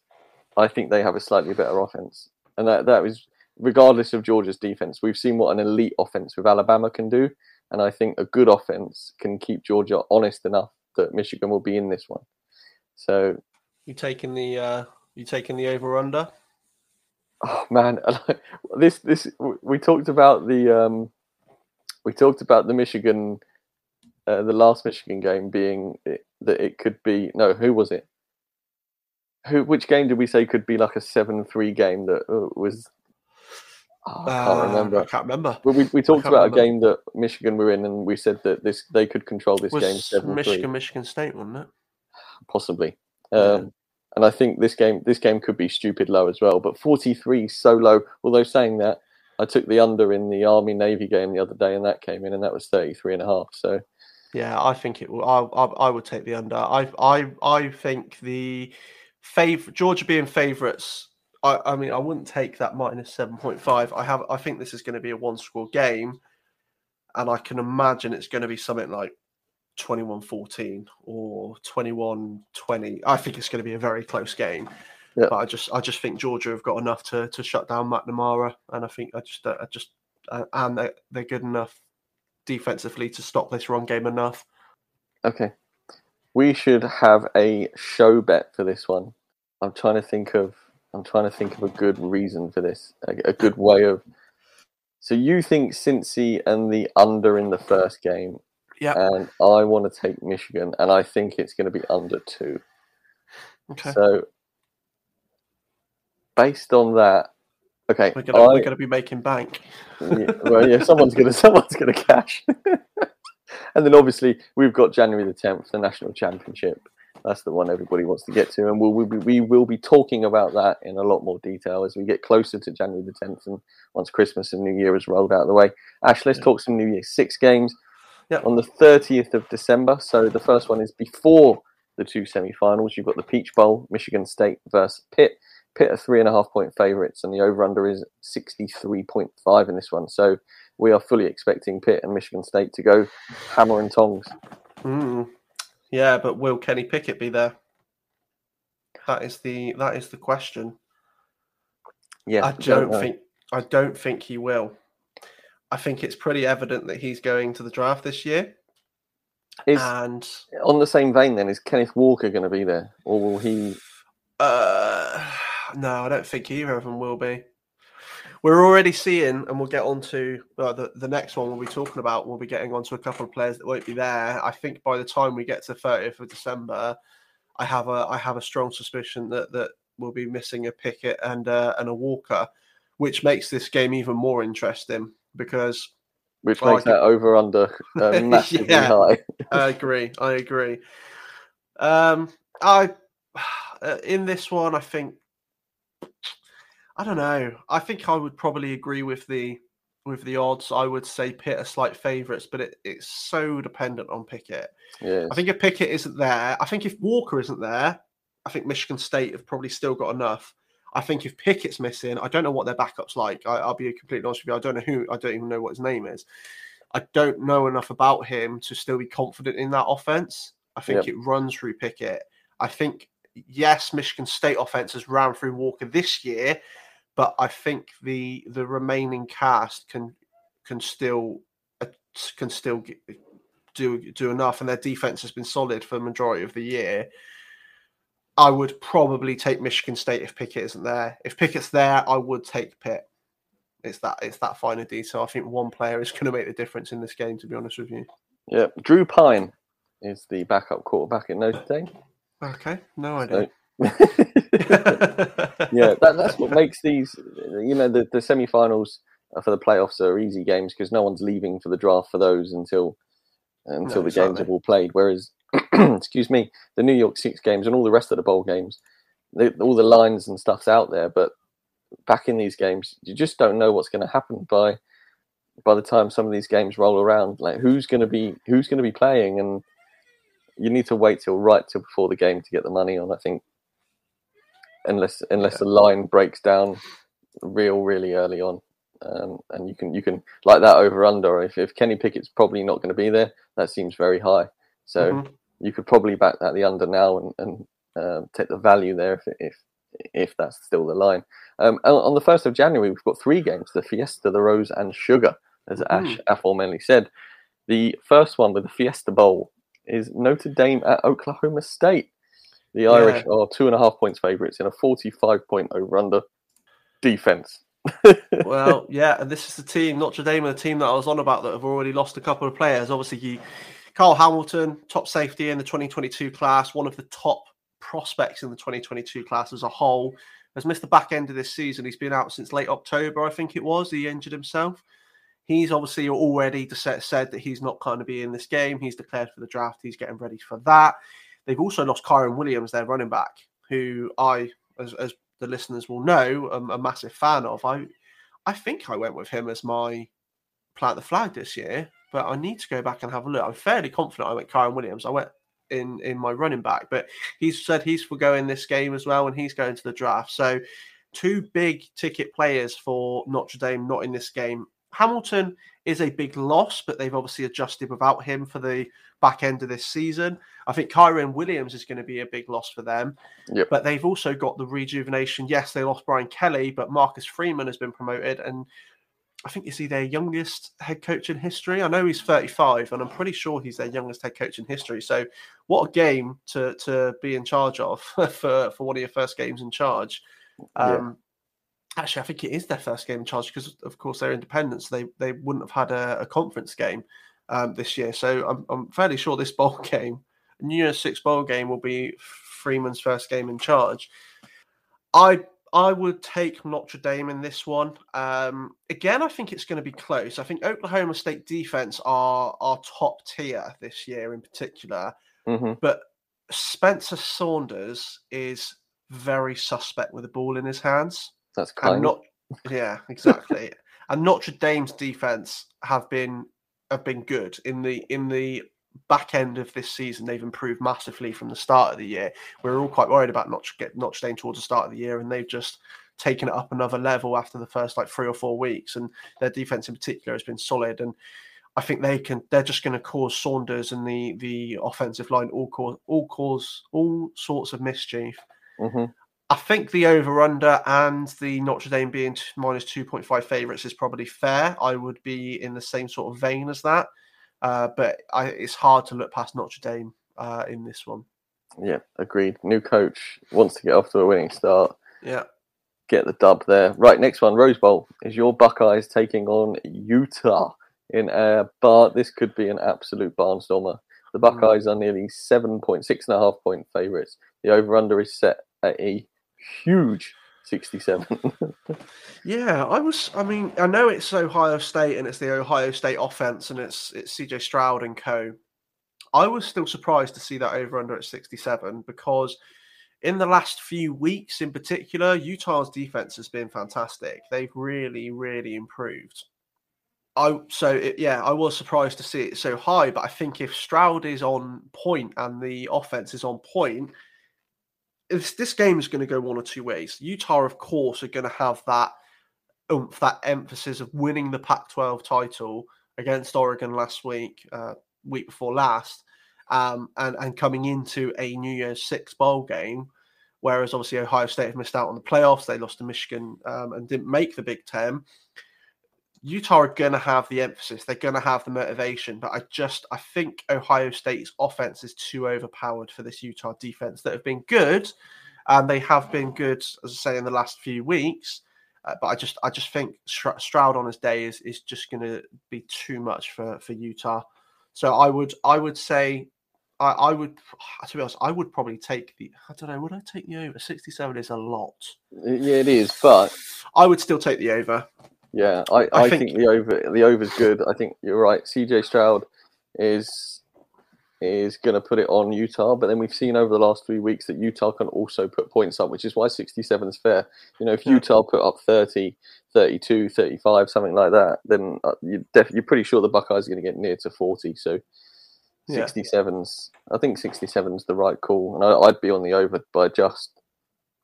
I think they have a slightly better offense. And that that was regardless of Georgia's defense. We've seen what an elite offense with Alabama can do. And I think a good offense can keep Georgia honest enough that Michigan will be in this one. So you taking the uh, you taking the over under? Oh man, this this we talked about the um, we talked about the Michigan, uh, the last Michigan game being it, that it could be no, who was it? Who which game did we say could be like a seven three game that uh, was? Oh, I can't uh, remember. I can't remember. But we we talked about remember. a game that Michigan were in, and we said that this they could control this was game seven three. Michigan, Michigan State, wasn't it? Possibly. Um, yeah. And I think this game this game could be stupid low as well. But forty-three so low. Although saying that, I took the under in the Army-Navy game the other day, and that came in, and that was thirty-three and a half. So, yeah, I think it will. I I, I would take the under. I I I think the fav Georgia being favourites. I, I mean, I wouldn't take that minus seven point five. I have. I think this is going to be a one-score game, and I can imagine it's going to be something like twenty-one fourteen or twenty-one twenty. I think it's going to be a very close game, yeah. But I just, I just think Georgia have got enough to to shut down McNamara, and I think I just, I just, and they're, they're good enough defensively to stop this run game enough. Okay, we should have a show bet for this one. I'm trying to think of, I'm trying to think of a good reason for this, a, a good way of. So you think Cincy and the under in the first game? Yeah, and I want to take Michigan, and I think it's going to be under two. Okay. So, based on that, okay, we're going to, I, we're going to be making bank. Yeah, well, yeah, someone's going to someone's going to cash. And then obviously we've got January the tenth, the national championship. That's the one everybody wants to get to, and we'll, we'll be, we will be talking about that in a lot more detail as we get closer to January the tenth, and once Christmas and New Year has rolled out of the way. Ash, let's yeah. talk some New Year six games. Yep. On the thirtieth of December, so the first one is before the two semi-finals. You've got the Peach Bowl, Michigan State versus Pitt. Pitt are three and a half point favourites, and the over-under is sixty-three point five in this one. So we are fully expecting Pitt and Michigan State to go hammer and tongs. Mm. Yeah, but will Kenny Pickett be there? That is the that is the question. Yeah, I don't, don't think I don't think he will. I think it's pretty evident that he's going to the draft this year. Is, and on the same vein, then, is Kenneth Walker going to be there, or will he? Uh, no, I don't think either of them will be. We're already seeing, and we'll get on to uh, the, the next one we'll be talking about. We'll be getting on to a couple of players that won't be there. I think by the time we get to the thirtieth of December, I have a I have a strong suspicion that that we'll be missing a Pickett and uh, and a Walker, which makes this game even more interesting. Because which well, makes I, that over under uh, massively yeah, high. I agree. I agree. Um, I uh, in this one, I think I don't know. I think I would probably agree with the with the odds, I would say Pitt are slight favourites, but it, it's so dependent on Pickett. Yes. I think if Pickett isn't there, I think if Walker isn't there, I think Michigan State have probably still got enough. I think if Pickett's missing, I don't know what their backup's like. I, I'll be completely honest with you. I don't know who, I don't even know what his name is. I don't know enough about him to still be confident in that offense. I think yep. it runs through Pickett. I think, yes, Michigan State offense has ran through Walker this year, but I think the the remaining cast can can still uh, can still get, do do enough, and their defense has been solid for the majority of the year. I would probably take Michigan State if Pickett isn't there. If Pickett's there, I would take Pitt. It's that it's that finer detail. I think one player is going to make the difference in this game, to be honest with you. Yeah, Drew Pine is the backup quarterback at Notre Dame. Okay, no idea. So- yeah, that, that's what makes these, you know, the, the semi-finals for the playoffs are easy games because no one's leaving for the draft for those until until no, exactly. the games have all played. Whereas, excuse me, the New York Six games and all the rest of the bowl games, they, all the lines and stuff's out there. But back in these games, you just don't know what's going to happen by by the time some of these games roll around. Like who's going to be who's going to be playing, and you need to wait till right till before the game to get the money on. I think. Unless unless yeah. the line breaks down real, really early on. Um, and you can you can like that over under. If if Kenny Pickett's probably not going to be there, that seems very high. So mm-hmm. you could probably back that the under now and, and uh, take the value there if if if that's still the line. Um, on the first of January, we've got three games, the Fiesta, the Rose and Sugar, as mm-hmm. Ash aforementioned said. The first one with the Fiesta Bowl is Notre Dame at Oklahoma State. The Irish yeah. are two and a half points favourites in a forty-five point over-under defence. Well, yeah, and this is the team, Notre Dame, the team that I was on about that have already lost a couple of players. Obviously, he, Carl Hamilton, top safety in the twenty twenty-two class, one of the top prospects in the twenty twenty-two class as a whole, has missed the back end of this season. He's been out since late October, I think it was. He injured himself. He's obviously already said that he's not going to be in this game. He's declared for the draft. He's getting ready for that. They've also lost Kyren Williams, their running back, who I, as, as the listeners will know, am a massive fan of. I I think I went with him as my plant the flag this year, but I need to go back and have a look. I'm fairly confident I went Kyren Williams. I went in, in my running back, but he's said he's forgoing this game as well, and he's going to the draft. So two big ticket players for Notre Dame not in this game. Hamilton is a big loss, but they've obviously adjusted without him for the back end of this season. I think Kyren Williams is going to be a big loss for them, yep. but they've also got the rejuvenation. Yes, they lost Brian Kelly, but Marcus Freeman has been promoted, and I think is he their youngest head coach in history? I know he's thirty-five, and I'm pretty sure he's their youngest head coach in history. So what a game to to be in charge of for, for one of your first games in charge. Um, yeah. Actually, I think it is their first game in charge because, of course, they're independent. So they, they wouldn't have had a, a conference game um, this year. So I'm, I'm fairly sure this bowl game, New Year's Six bowl game, will be Freeman's first game in charge. I I would take Notre Dame in this one. Um, again, I think it's going to be close. I think Oklahoma State defense are, are top tier this year in particular. Mm-hmm. But Spencer Saunders is very suspect with the ball in his hands. That's kind. Not, yeah, exactly. And Notre Dame's defense have been have been good in the in the back end of this season. They've improved massively from the start of the year. We were all quite worried about Notre, Notre Dame towards the start of the year, and they've just taken it up another level after the first like three or four weeks. And their defense in particular has been solid. And I think they can. They're just going to cause Saunders and the the offensive line all cause all cause all sorts of mischief. Mm-hmm. I think the over-under and the Notre Dame being minus two point five favourites is probably fair. I would be in the same sort of vein as that. Uh, but I, it's hard to look past Notre Dame uh, in this one. Yeah, agreed. New coach wants to get off to a winning start. Yeah. Get the dub there. Right, next one, Rose Bowl. Is your Buckeyes taking on Utah in a bar? This could be an absolute barnstormer. The Buckeyes mm. are nearly seven point, six and a half point favourites. The over-under is set at a huge sixty-seven. yeah, I was. I mean, I know it's Ohio State and it's the Ohio State offense and it's it's C J Stroud and co. I was still surprised to see that over under at sixty-seven because in the last few weeks, in particular, Utah's defense has been fantastic. They've really, really improved. I so it, yeah, I was surprised to see it so high, but I think if Stroud is on point and the offense is on point, if this game is going to go one or two ways. Utah, of course, are going to have that oomph, that emphasis of winning the Pac twelve title against Oregon last week, uh, week before last, um, and and coming into a New Year's Six bowl game. Whereas obviously Ohio State have missed out on the playoffs, they lost to Michigan um, and didn't make the Big Ten. Utah are going to have the emphasis. They're going to have the motivation. But I just, I think Ohio State's offense is too overpowered for this Utah defense that have been good. And they have been good, as I say, in the last few weeks. Uh, but I just, I just think Stroud on his day is, is just going to be too much for, for Utah. So I would, I would say, I, I would, to be honest, I would probably take the, I don't know, would I take the over? sixty-seven is a lot. Yeah, it is. But I would still take the over. Yeah, I, I, I think, think the over the over's good. I think you're right. C J Stroud is is going to put it on Utah, but then we've seen over the last three weeks that Utah can also put points up, which is why sixty-seven is fair. You know, if Utah put up thirty, thirty-two, thirty-five, something like that, then you're, def- you're pretty sure the Buckeyes are going to get near to forty. So sixty-seven's, yeah. I think sixty-seven's the right call, and I, I'd be on the over by just.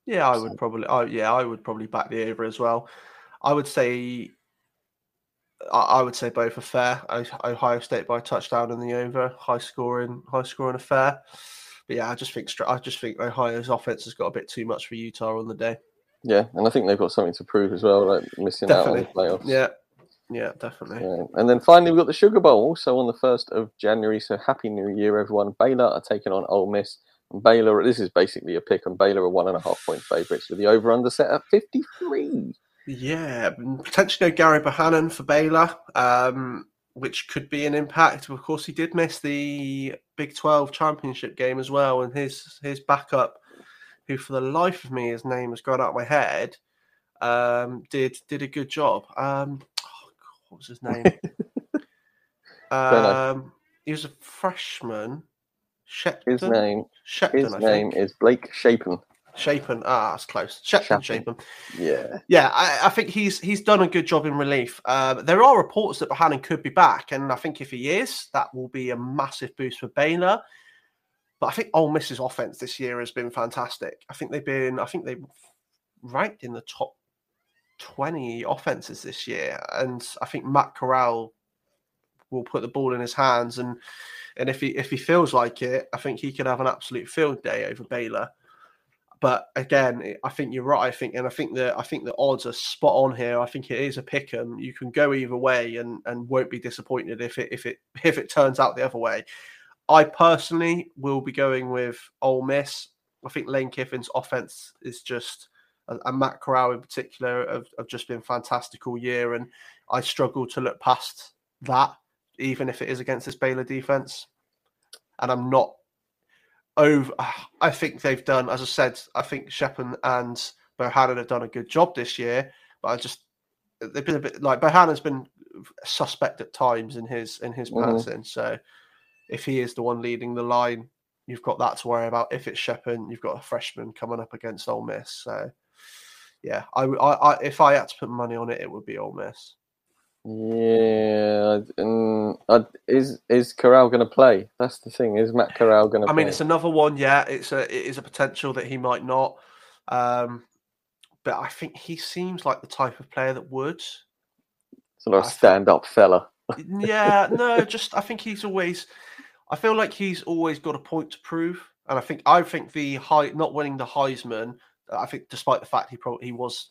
Yeah, I would probably. Oh, yeah, I would probably back the over as well. I would say, I would say both are fair. Ohio State by a touchdown and the over, high scoring, high scoring affair. But yeah, I just think I just think Ohio's offense has got a bit too much for Utah on the day. Yeah, and I think they've got something to prove as well, like missing definitely. out on the playoffs. Yeah, yeah, definitely. Yeah. And then finally, we've got the Sugar Bowl also on the first of January. So happy New Year, everyone! Baylor are taking on Ole Miss. And Baylor, this is basically a pick on Baylor, a one and a half point favourites with the over under set at fifty-three. Yeah, potentially no Gary Bohannon for Baylor, um, which could be an impact. Of course, he did miss the Big twelve championship game as well, and his his backup, who for the life of me, his name has gone out of my head, um, did did a good job. Um, oh, God, what was his name? um, he was a freshman. Shepton? His name, Shepton, his I name think. is Blake Shapen. Shapen, ah, that's close. Shapen, Shapen. Yeah, yeah. I, I think he's he's done a good job in relief. Um, there are reports that Bohannon could be back, and I think if he is, that will be a massive boost for Baylor. But I think Ole Miss's offense this year has been fantastic. I think they've been, I think they ranked in the top twenty offenses this year, and I think Matt Corral will put the ball in his hands, and and if he if he feels like it, I think he could have an absolute field day over Baylor. But again, I think you're right. I think, and I think the I think the odds are spot on here. I think it is a pick 'em. You can go either way, and, and won't be disappointed if it if it if it turns out the other way. I personally will be going with Ole Miss. I think Lane Kiffin's offense is just, and Matt Corral in particular, have, have just been fantastic all year, and I struggle to look past that, even if it is against this Baylor defense. And I'm not. Over, I think they've done, as I said, I think Sheppen and Bohannon have done a good job this year, but I just, they've been a bit like, Bohannon's been suspect at times in his in his mm-hmm. passing. So if he is the one leading the line, you've got that to worry about. If it's Sheppen, you've got a freshman coming up against Ole Miss. So yeah, I, I, I if I had to put money on it, it would be Ole Miss. Yeah, and um, is is Corral going to play? That's the thing. Is Matt Corral going to play? I mean, it's another one. Yeah, it's a it is a potential that he might not. Um, but I think he seems like the type of player that would. Sort of a stand-up fella. Yeah, no, just I think he's always. I feel like he's always got a point to prove, and I think I think the high not winning the Heisman. I think, despite the fact he probably he was.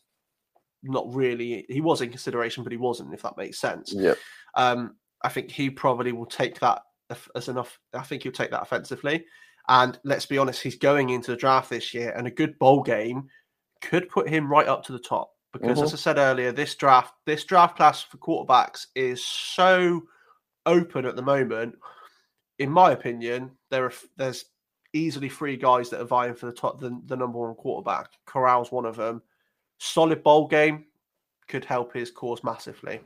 Not really. He was in consideration, but he wasn't. If that makes sense. Yeah. Um. I think he probably will take that as enough. I think he'll take that offensively. And let's be honest, he's going into the draft this year, and a good bowl game could put him right up to the top. Because mm-hmm. as I said earlier, this draft, this draft class for quarterbacks is so open at the moment. In my opinion, there are there's easily three guys that are vying for the top, the, the number one quarterback. Corral's one of them. Solid bowl game could help his cause massively.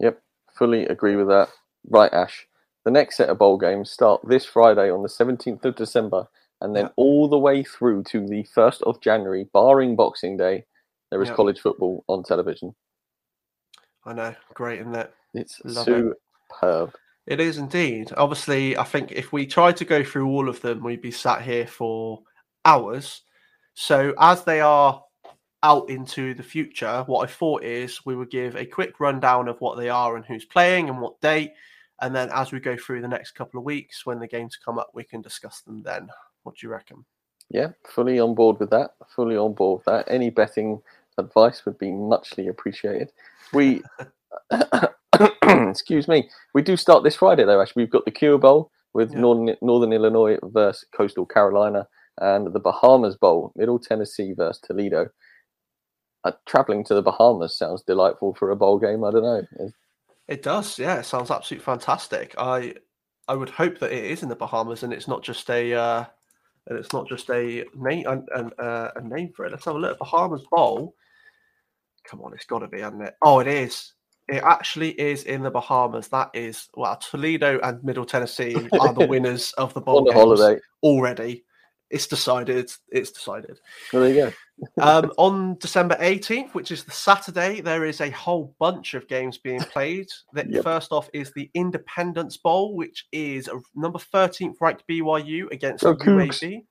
Yep, fully agree with that. Right, Ash. The next set of bowl games start this Friday on the seventeenth of December and then yep. all the way through to the first of January, barring Boxing Day, there is yep. college football on television. I know, great, isn't it? It's Love superb. It. it is indeed. Obviously, I think if we tried to go through all of them, we'd be sat here for hours. So as they are out into the future, what I thought is we would give a quick rundown of what they are and who's playing and what date. And then as we go through the next couple of weeks, when the games come up, we can discuss them then. What do you reckon? Yeah, fully on board with that. Fully on board with that. Any betting advice would be muchly appreciated. We, excuse me, we do start this Friday though, actually. We've got the Cure Bowl with yeah. Northern, Northern Illinois versus Coastal Carolina, and the Bahamas Bowl, Middle Tennessee versus Toledo. Uh, traveling to the Bahamas sounds delightful for a bowl game. I don't know. It's... It does, yeah. It sounds absolutely fantastic. I I would hope that it is in the Bahamas and it's not just a uh, and it's not just a name an, an, uh, a name for it. Let's have a look. Bahamas Bowl. Come on, it's got to be, hasn't it? Oh, it is. It actually is in the Bahamas. That is, well, Toledo and Middle Tennessee are the winners of the bowl on the games holiday. Already. It's decided. It's decided. Well, there you go. um, on December eighteenth, which is the Saturday, there is a whole bunch of games being played. The, yep. First off is the Independence Bowl, which is number thirteenth ranked B Y U against oh, U A B.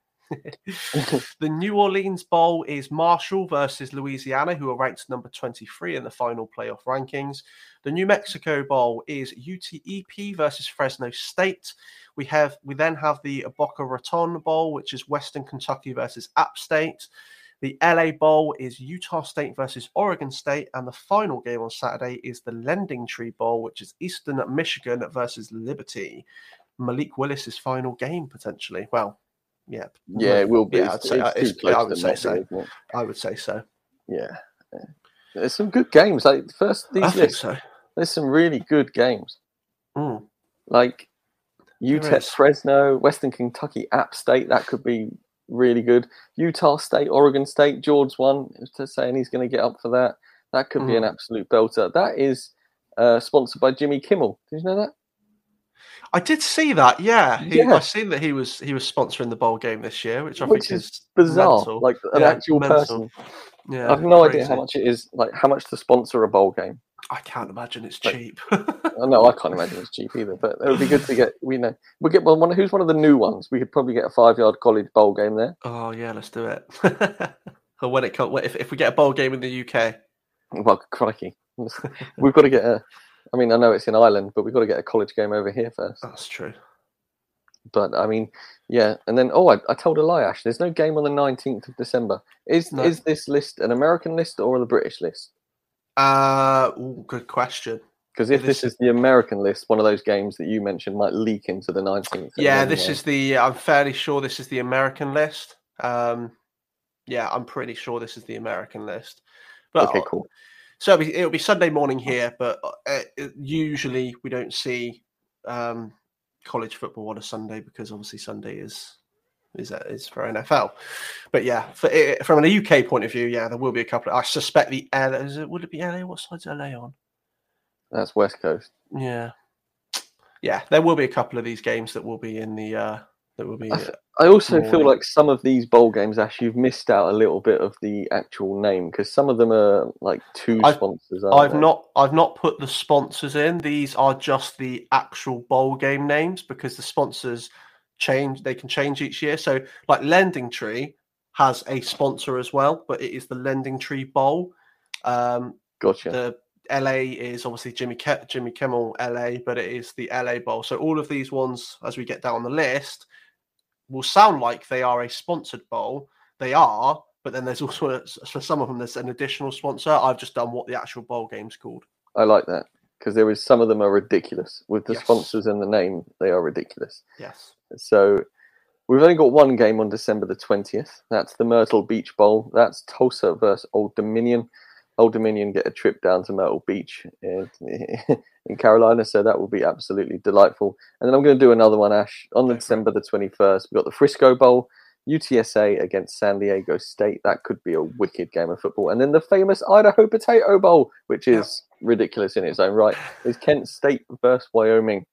The New Orleans Bowl is Marshall versus Louisiana, who are ranked number twenty-three in the final playoff rankings. The New Mexico Bowl is U T E P versus Fresno State. We have we then have the Boca Raton Bowl, which is Western Kentucky versus App State. The L A Bowl is Utah State versus Oregon State. And the final game on Saturday is the Lending Tree Bowl, which is Eastern Michigan versus Liberty. Malik Willis's final game, potentially. Well, yeah. Yeah, it will be. Yeah, it's, I'd say, it's it's, I would say Michigan, so. I would say so. Yeah. There's some good games. Like first, these I lists, think so. There's some really good games. Mm. Like... U T E P, Fresno, Western Kentucky, App State. That could be really good. Utah State, Oregon State. George won. Just saying he's going to get up for that. That could mm. be an absolute belter. That is uh, sponsored by Jimmy Kimmel. Did you know that? I did see that. Yeah, he, yeah. I've seen that he was he was sponsoring the bowl game this year, which I which think is, is bizarre. Mental. Like an yeah, actual mental. person. Yeah, I've no crazy. idea how much it is. Like how much to sponsor a bowl game. I can't imagine it's like, cheap. No, I can't imagine it's cheap either. But it would be good to get. We know we'll get one. Who's one of the new ones? We could probably get a five-yard college bowl game there. Oh yeah, let's do it. Or when it comes, if if we get a bowl game in the U K, well, crikey, we've got to get a. I mean, I know it's in Ireland, but we've got to get a college game over here first. That's true. But I mean, yeah, and then oh, I, I told a lie, Ash. There's no game on the nineteenth of December. Is no. is this list an American list or the British list? Uh, ooh, good question. Because if this, this is the American list, one of those games that you mentioned might leak into the nineteenth. Yeah, this is the. I'm fairly sure this is the American list. Um, yeah, I'm pretty sure this is the American list. But okay, cool. So it'll be, it'll be Sunday morning here, but uh, usually we don't see um, college football on a Sunday because obviously Sunday is. Is that is for N F L, but yeah, for it, from a U K point of view, yeah, there will be a couple. Of, I suspect the L A is it would it be L A? What side's L A on? That's West Coast. Yeah, yeah, there will be a couple of these games that will be in the uh, that will be. I, I also morning. feel like some of these bowl games, Ash, you've missed out a little bit of the actual name because some of them are like two I've, sponsors. Aren't I've they? not, I've not put the sponsors in. These are just the actual bowl game names because the sponsors. Change they can change each year. So like Lending Tree has a sponsor as well, but it is the Lending Tree Bowl. Um gotcha. The L A is obviously Jimmy Ke- Jimmy Kimmel L A, but it is the L A Bowl. So all of these ones as we get down the list will sound like they are a sponsored bowl. They are, but then there's also a, for some of them there's an additional sponsor. I've just done what the actual bowl game's called. I like that. Because there is some of them are ridiculous with the yes. sponsors and the name, they are ridiculous. Yes. So we've only got one game on December the twentieth. That's the Myrtle Beach Bowl. That's Tulsa versus Old Dominion. Old Dominion get a trip down to Myrtle Beach in, in Carolina, so that will be absolutely delightful. And then I'm going to do another one, Ash, on okay. December the twenty-first. We've got the Frisco Bowl, U T S A against San Diego State. That could be a wicked game of football. And then the famous Idaho Potato Bowl, which is... Yeah. ridiculous in its own right is Kent State versus Wyoming.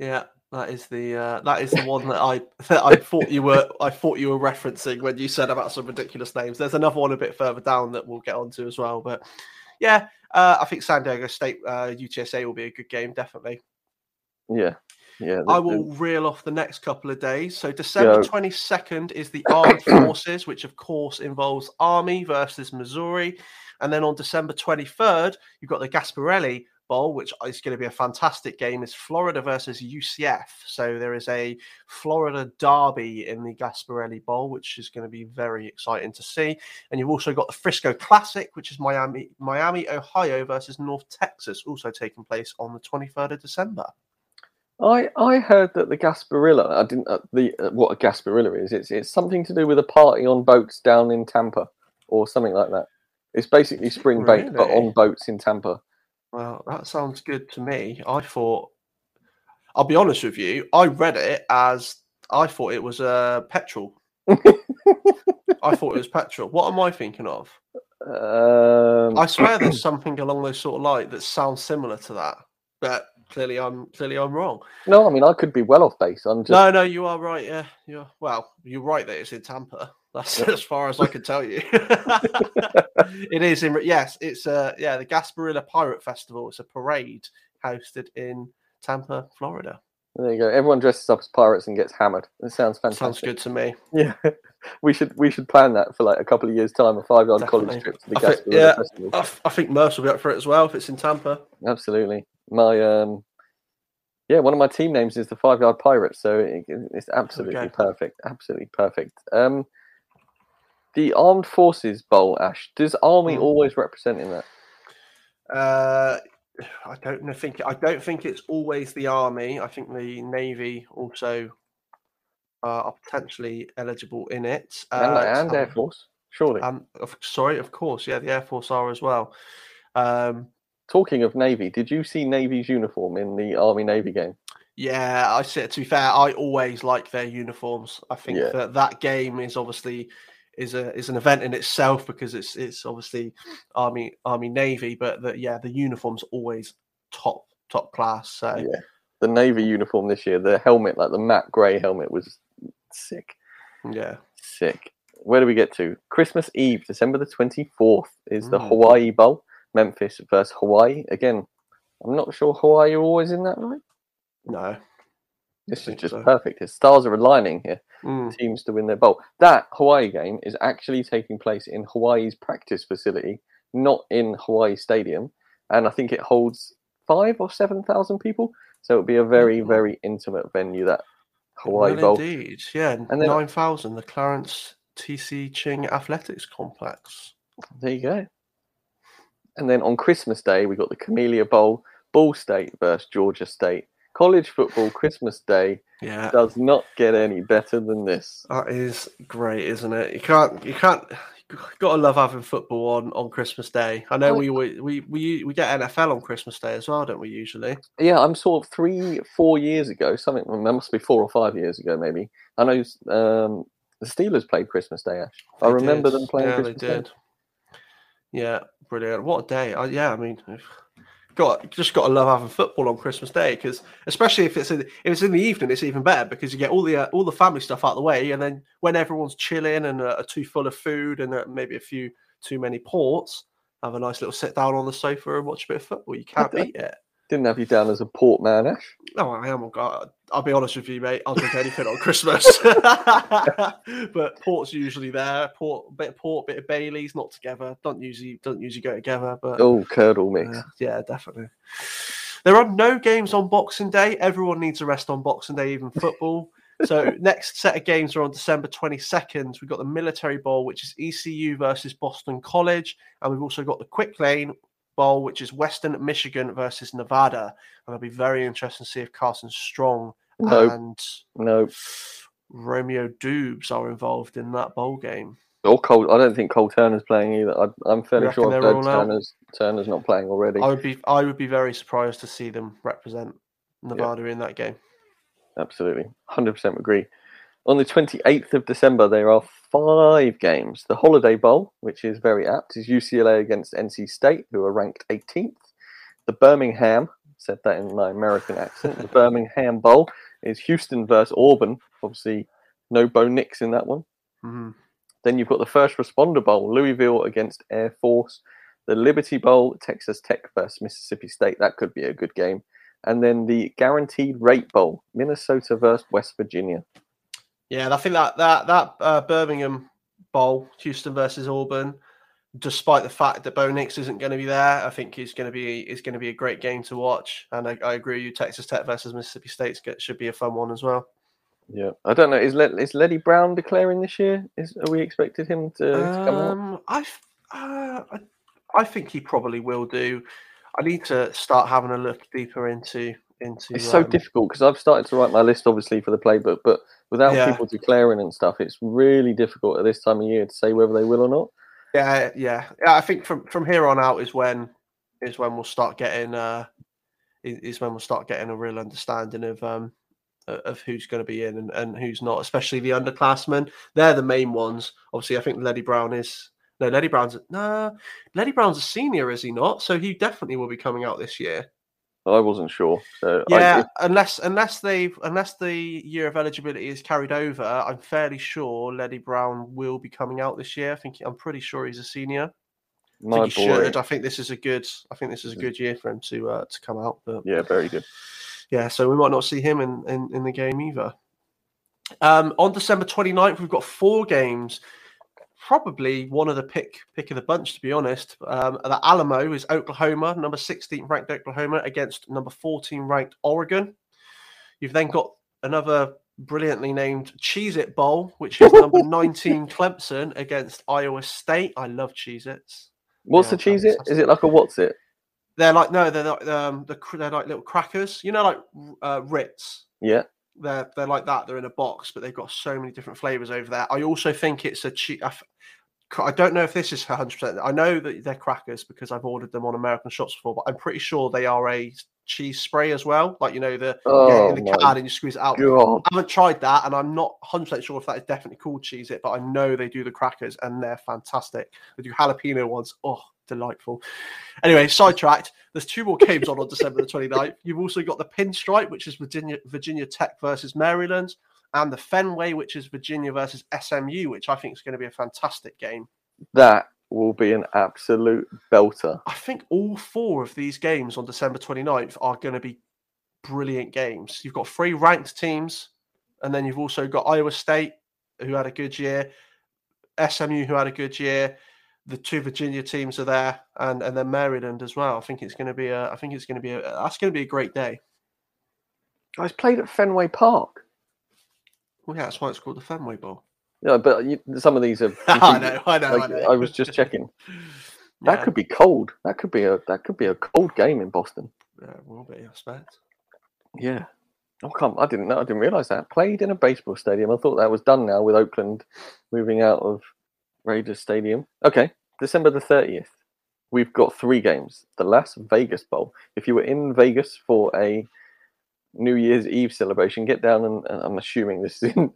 Yeah, that is the uh, that is the one that I that I thought you were I thought you were referencing when you said about some ridiculous names. There's another one a bit further down that we'll get onto as well. But yeah, Uh, I think San Diego State, uh, U T S A will be a good game, definitely. Yeah. Yeah, I will is. reel off the next couple of days. So December yeah. twenty-second is the Armed Forces, which of course involves Army versus Missouri. And then on December twenty-third, you've got the Gasparelli Bowl, which is going to be a fantastic game. It's Florida versus U C F. So there is a Florida derby in the Gasparelli Bowl, which is going to be very exciting to see. And you've also got the Frisco Classic, which is Miami, Miami, Ohio versus North Texas, also taking place on the twenty-third of December. I, I heard that the Gasparilla, I didn't uh, the uh, what a Gasparilla is. It's it's something to do with a party on boats down in Tampa or something like that. It's basically spring really? bait, but on boats in Tampa. Well, that sounds good to me. I thought, I'll be honest with you, I read it as I thought it was a uh, petrol. I thought it was petrol. What am I thinking of? Um... I swear there's something along those sort of lines that sounds similar to that, but. Clearly, I'm clearly I'm wrong. No, I mean I could be well off base. I'm just... No, no, you are right. Yeah, yeah. Well, you're right that it's in Tampa. That's yeah. as far as I can tell you. It is in yes. It's uh yeah the Gasparilla Pirate Festival. It's a parade hosted in Tampa, Florida. There you go. Everyone dresses up as pirates and gets hammered. It sounds fantastic. Sounds good to me. Yeah, we should we should plan that for like a couple of years' time, a five-yard college trip to the I Gasparilla think, yeah, Festival. I, I think Merce will be up for it as well if it's in Tampa. Absolutely. My um, yeah, one of my team names is the Five Yard Pirates, so it, it's absolutely okay. perfect, absolutely perfect. Um, the Armed Forces Bowl, Ash. Does Army always represent in that? Uh, I don't know. Think I don't think it's always the Army. I think the Navy also uh, are potentially eligible in it, uh, and, and Air Force, surely. Um, sorry, of course, yeah, the Air Force are as well. Um. Talking of Navy, did you see Navy's uniform in the Army-Navy game? Yeah, I see. To be fair, I always like their uniforms. I think yeah. that that game is obviously is a is an event in itself because it's it's obviously Army Army Navy, but the, yeah, the uniform's always top top class. So yeah, the Navy uniform this year, the helmet, like the matte grey helmet, was sick. Yeah, sick. Where do we get to? Christmas Eve, December the twenty-fourth, is the mm. Hawaii Bowl. Memphis versus Hawaii. Again, I'm not sure Hawaii are always in that night. No. This is just so. perfect. His stars are aligning here. Mm. Teams to win their bowl. That Hawaii game is actually taking place in Hawaii's practice facility, not in Hawaii Stadium. And I think it holds five or seven thousand people. So it'll be a very, mm-hmm. very intimate venue, that Hawaii well, Bowl. Indeed, yeah. nine thousand, the Clarence T C Ching Athletics Complex. There you go. And then on Christmas Day, we got the Camellia Bowl, Ball State versus Georgia State. College football Christmas Day yeah. does not get any better than this. That is great, isn't it? You can't, you can't, you gotta love having football on, on Christmas Day. I know we, we we we we get N F L on Christmas Day as well, don't we? Usually, yeah. I'm sort of three, four years ago, something. Well, that must be four or five years ago, maybe. I know um, the Steelers played Christmas Day. Ash, I remember did. them playing. Yeah, Christmas they did. Day. Yeah, brilliant. What a day. I, yeah, I mean, got just got to love having football on Christmas Day because especially if it's in, if it's in the evening, it's even better because you get all the uh, all the family stuff out of the way and then when everyone's chilling and uh, are too full of food and uh, maybe a few too many ports, have a nice little sit down on the sofa and watch a bit of football. You can't beat it. Didn't have you down as a port man, Ash. No, I am. God, I'll be honest with you, mate. I'll drink anything on Christmas. But port's usually there. Port, bit of port, bit of Bailey's, not together. Don't usually, don't usually go together. But oh, curdle mix. Uh, yeah, definitely. There are no games on Boxing Day. Everyone needs a rest on Boxing Day, even football. So next set of games are on December twenty-second. We've got the Military Bowl, which is E C U versus Boston College, and we've also got the Quick Lane Bowl, which is Western Michigan versus Nevada, and it'll be very interesting to see if Carson Strong nope. and nope. Romeo Doubs are involved in that bowl game. Or Cole, I don't think Cole Turner's playing either. I, I'm fairly sure I've heard Turner's, Turner's not playing already. I would be, I would be very surprised to see them represent Nevada yep. in that game. Absolutely, one hundred percent agree. On the twenty-eighth of December, there are five games. The Holiday Bowl, which is very apt, is U C L A against N C State, who are ranked eighteenth. The Birmingham, said that in my American accent, the Birmingham Bowl is Houston versus Auburn. Obviously, no Bo Nix in that one. Mm-hmm. Then you've got the First Responder Bowl, Louisville against Air Force. The Liberty Bowl, Texas Tech versus Mississippi State. That could be a good game. And then the Guaranteed Rate Bowl, Minnesota versus West Virginia. Yeah, and I think that that that uh, Birmingham Bowl, Houston versus Auburn, despite the fact that Bo Nix isn't going to be there, I think it's going to be it's going to be a great game to watch. And I, I agree with you, Texas Tech versus Mississippi State should be a fun one as well. Yeah, I don't know. Is Le- is Leddy Brown declaring this year? Is are we expected him to, to come on? I, uh, I I think he probably will do. I need to start having a look deeper into into. It's so um, difficult because I've started to write my list, obviously, for the playbook, but without yeah. people declaring and stuff, it's really difficult at this time of year to say whether they will or not. Yeah, yeah, yeah. I think from, from here on out is when is when we'll start getting uh is when we'll start getting a real understanding of um. of who's going to be in and, and who's not, especially the underclassmen. They're the main ones. Obviously, I think Leddy Brown is... No, Leddy Brown's... Nah, Leddy Brown's a senior, is he not? So he definitely will be coming out this year. I wasn't sure. So yeah, I, unless unless they've unless the year of eligibility is carried over, I'm fairly sure Leddy Brown will be coming out this year. I think I'm pretty sure he's a senior. My I think he boy. should. I think this is a good. I think this is a good year for him to uh, to come out. But yeah, very good. Yeah, so we might not see him in, in, in the game either. Um, on December twenty-ninth, we've got four games. Probably one of the pick pick of the bunch, to be honest. Um, the Alamo is Oklahoma, number sixteenth-ranked Oklahoma, against number fourteen-ranked Oregon. You've then got another brilliantly named Cheez-It Bowl, which is number nineteen Clemson against Iowa State. I love Cheez-Its. What's yeah, the Cheez-It? Is it like a what's it? They're like no, they're like um, the they're like little crackers, you know, like uh, Ritz. Yeah, they're they're like that. They're in a box, but they've got so many different flavors over there. I also think it's a cheap. I don't know if this is one hundred percent. I know that they're crackers because I've ordered them on American Shops before, but I'm pretty sure they are a cheese spray as well. Like you know the oh, in the card and you squeeze it out. God. I haven't tried that, and I'm not one hundred percent sure if that is definitely called Cheez-It, but I know they do the crackers and they're fantastic. They do jalapeno ones. Oh. Delightful. Anyway, sidetracked. There's two more games on on December the twenty-ninth. You've also got the Pinstripe, which is Virginia Virginia Tech versus Maryland, and the Fenway, which is Virginia versus S M U, which I think is going to be a fantastic game. That will be an absolute belter. I think all four of these games on December twenty-ninth are going to be brilliant games. You've got three ranked teams, and then you've also got Iowa State, who had a good year, S M U, who had a good year. The two Virginia teams are there, and, and then Maryland as well. I think it's going to be a. I think it's going to be a. That's going to be a great day. I was played at Fenway Park. Well, yeah, that's why it's called the Fenway Bowl. Yeah, but you, some of these are. I know, I know, like, I know. I was just checking. That yeah. could be cold. That could be a. That could be a cold game in Boston. Yeah, it will be. I expect. Yeah. Oh, come! I didn't know. I didn't realize that. Played in a baseball stadium. I thought that was done now with Oakland moving out of Raiders Stadium. Okay, December the thirtieth. We've got three games. The Las Vegas Bowl. If you were in Vegas for a New Year's Eve celebration, get down and, and I'm assuming this is in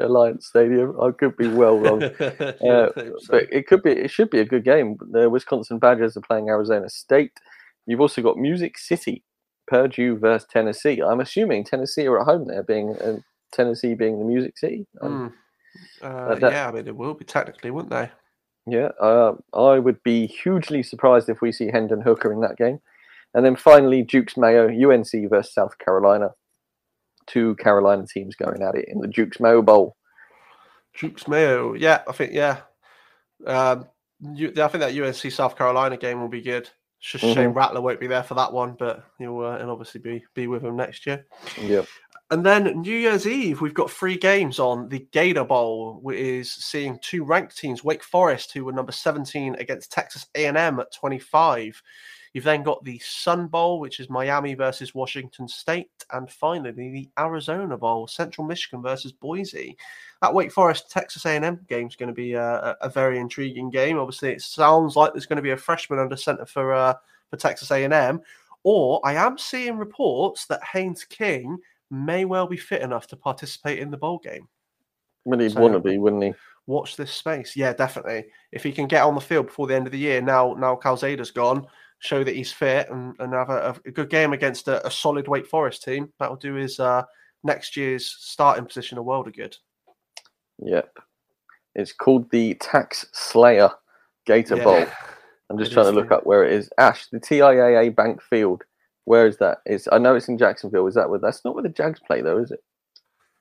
Alliance Stadium. I could be well wrong. uh, so. But it could be. It should be a good game. The Wisconsin Badgers are playing Arizona State. You've also got Music City, Purdue versus Tennessee. I'm assuming Tennessee are at home there, being uh, Tennessee being the Music City. Um, mm. Uh, that, yeah, I mean, it will be technically, wouldn't they? Yeah, uh, I would be hugely surprised if we see Hendon Hooker in that game. And then finally, Dukes Mayo, U N C versus South Carolina. Two Carolina teams going at it in the Dukes Mayo Bowl. Dukes Mayo, yeah, I think, yeah. Um, you, I think that U N C South Carolina game will be good. It's just mm-hmm. Shane Rattler won't be there for that one, but he'll, uh, he'll obviously be, be with him next year. Yeah. And then New Year's Eve, we've got three games on the Gator Bowl, which is seeing two ranked teams, Wake Forest, who were number seventeen, against Texas A and M at twenty-five. You've then got the Sun Bowl, which is Miami versus Washington State. And finally, the Arizona Bowl, Central Michigan versus Boise. That Wake Forest-Texas A and M game is going to be a, a very intriguing game. Obviously, it sounds like there's going to be a freshman under center for, uh, for Texas A and M. Or I am seeing reports that Haynes King may well be fit enough to participate in the bowl game. Well, he'd so want to be, wouldn't he? Watch this space. Yeah, definitely. If he can get on the field before the end of the year, now now Calzade's gone, show that he's fit and, and have a, a good game against a, a solid Wake Forest team. That'll do his uh, next year's starting position a world of good. Yep. It's called the Tax Slayer Gator yeah. Bowl. I'm just it trying to look the... up where it is. Ash, the T I A A Bank Field. Where is that? It's, I know it's in Jacksonville. Is that where? That's not where the Jags play, though, is it?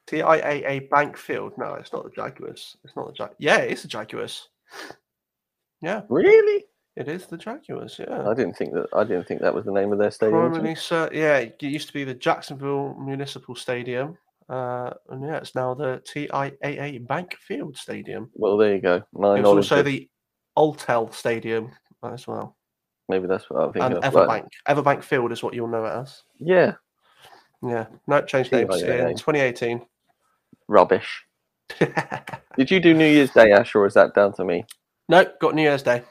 T I A A Bank Field. No, it's not the Jaguars. It's not the Jag. Yeah, it's the Jaguars. Yeah. Really? It is the Jaguars. Yeah. I didn't think that. I didn't think that was the name of their stadium. Sir, yeah, it used to be the Jacksonville Municipal Stadium. Uh, and yeah, it's now the T I A A Bank Field Stadium. Well, there you go. Nine it's also the Altel Stadium as well. Maybe that's what I'm thinking. And of. Everbank. Right. Everbank Field is what you'll know it as. Yeah. Yeah. No, it changed names in twenty eighteen. Rubbish. Did you do New Year's Day, Ash, or is that down to me? No, got New Year's Day.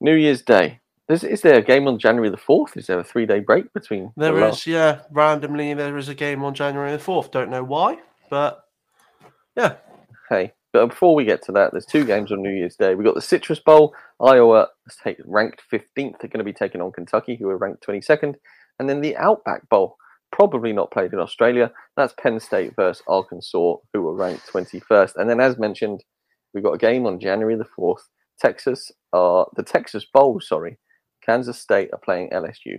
New Year's Day. Is, is there a game on January the fourth? Is there a three-day break between? There the is, last... yeah. Randomly, there is a game on January the fourth. Don't know why, but yeah. Hey, but before we get to that, there's two games on New Year's Day. We've got the Citrus Bowl. Iowa take, ranked fifteenth. They're going to be taking on Kentucky, who are ranked twenty-second. And then the Outback Bowl, probably not played in Australia. That's Penn State versus Arkansas, who are ranked twenty-first. And then, as mentioned, we've got a game on January the fourth. Texas, uh, the Texas Bowl, sorry. Kansas State are playing L S U.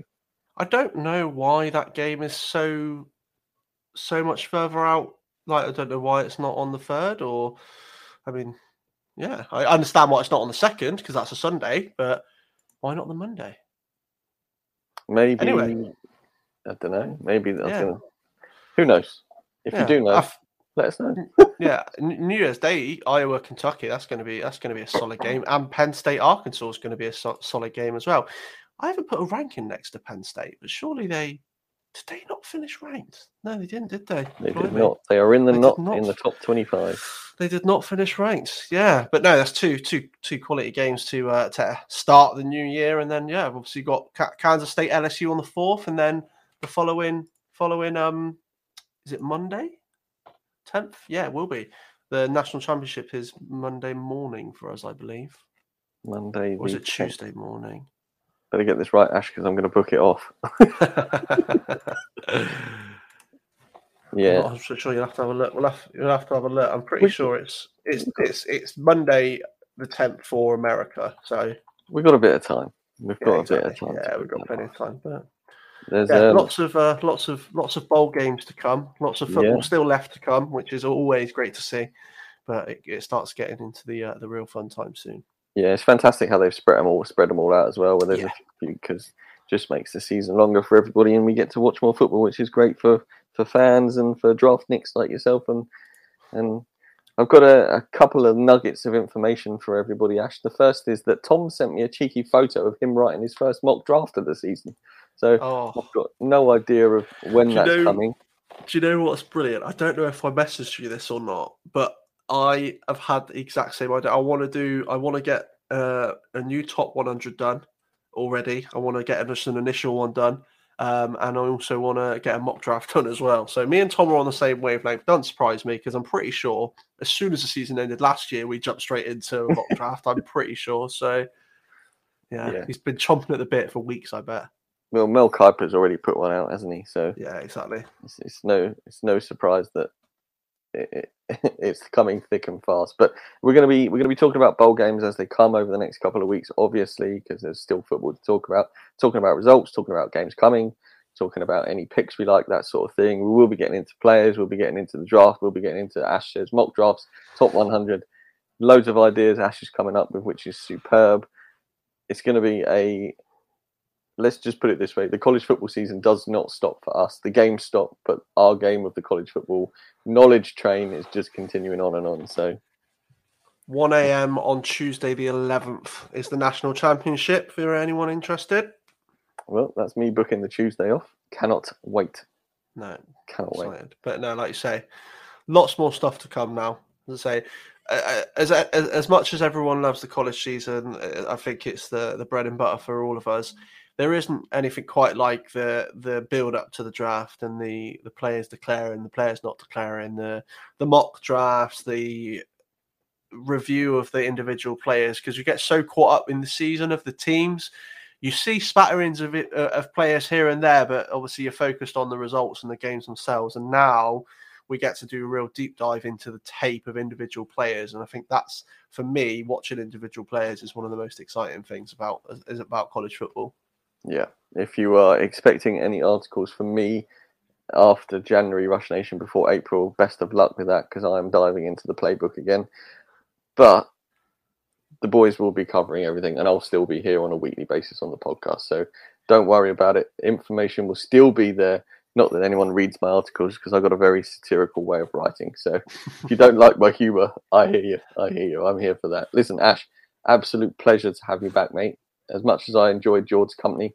I don't know why that game is so so much further out. Like, I don't know why it's not on the third, or, I mean, yeah. I understand why it's not on the second, because that's a Sunday, but why not the Monday? Maybe. Anyway. I don't know. Maybe. That's yeah. gonna, who knows? If yeah. you do know, I've, let us know. Yeah. New Year's Day, Iowa, Kentucky. That's going to be that's going to be a solid game, and Penn State, Arkansas is going to be a so- solid game as well. I haven't put a ranking next to Penn State, but surely they did they not finish ranked? No, they didn't, did they? They did not. They are in the not, not in the top twenty-five. They did not finish ranked. Yeah, but no, that's two two two quality games to uh, to start the new year, and then yeah, obviously got Kansas State, L S U on the fourth, and then the following following um is it Monday? tenth? Yeah, it will be. The National Championship is Monday morning for us, I believe. Monday. Or is it Tuesday morning? Better get this right, Ash, because I'm going to book it off. Yeah. I'm not sure you'll have to have a look. We'll have, you'll have to have a look. I'm pretty we, sure it's it's it's it's Monday the tenth for America. So we've got a bit of time. We've got yeah, exactly. a bit of time. Yeah, we've got plenty of time. But There's yeah, um, lots of uh, lots of lots of bowl games to come. Lots of football yeah. still left to come, which is always great to see. But it, it starts getting into the uh, the real fun time soon. Yeah, it's fantastic how they've spread them all spread them all out as well. Where there's yeah. a few, because just makes the season longer for everybody, and we get to watch more football, which is great for, for fans and for draftniks like yourself. And and I've got a, a couple of nuggets of information for everybody, Ash. The first is that Tom sent me a cheeky photo of him writing his first mock draft of the season. So oh. I've got no idea of when do that's you know, coming. Do you know what's brilliant? I don't know if I messaged you this or not, but I have had the exact same idea. I want to do. I want to get uh, a new top one hundred done already. I want to get an initial one done, um, and I also want to get a mock draft done as well. So me and Tom are on the same wavelength. Don't surprise me, because I'm pretty sure as soon as the season ended last year, we jumped straight into a mock draft. I'm pretty sure. So yeah, yeah, he's been chomping at the bit for weeks, I bet. Well, Mel Kiper's already put one out, hasn't he? So yeah, exactly. It's, it's no, it's no surprise that it, it, it's coming thick and fast. But we're gonna be we're gonna be talking about bowl games as they come over the next couple of weeks, obviously, because there's still football to talk about. Talking about results, talking about games coming, talking about any picks we like, that sort of thing. We will be getting into players. We'll be getting into the draft. We'll be getting into Ash says mock drafts, top one hundred, loads of ideas. Ash is coming up with, which is superb. It's gonna be a Let's just put it this way. The college football season does not stop for us. The games stop, but our game of the college football knowledge train is just continuing on and on. So, one a.m. on Tuesday the eleventh is the National Championship, for anyone interested. Well, that's me booking the Tuesday off. Cannot wait. No. Cannot wait. Not, but no, like you say, lots more stuff to come now. As I say, as, as as much as everyone loves the college season, I think it's the, the bread and butter for all of us. There isn't anything quite like the the build up to the draft and the, the players declaring, the players not declaring, the the mock drafts, the review of the individual players, because you get so caught up in the season of the teams. You see spatterings of it, uh, of players here and there, but obviously you're focused on the results and the games themselves. And now we get to do a real deep dive into the tape of individual players. And I think that's, for me, watching individual players is one of the most exciting things about is about college football. Yeah. If you are expecting any articles from me after January, Rush Nation, before April, best of luck with that, because I'm diving into the playbook again. But the boys will be covering everything, and I'll still be here on a weekly basis on the podcast. So don't worry about it. Information will still be there. Not that anyone reads my articles, because I've got a very satirical way of writing. So if you don't like my humour, I hear you. I hear you. I'm here for that. Listen, Ash, absolute pleasure to have you back, mate. As much as I enjoyed George's company,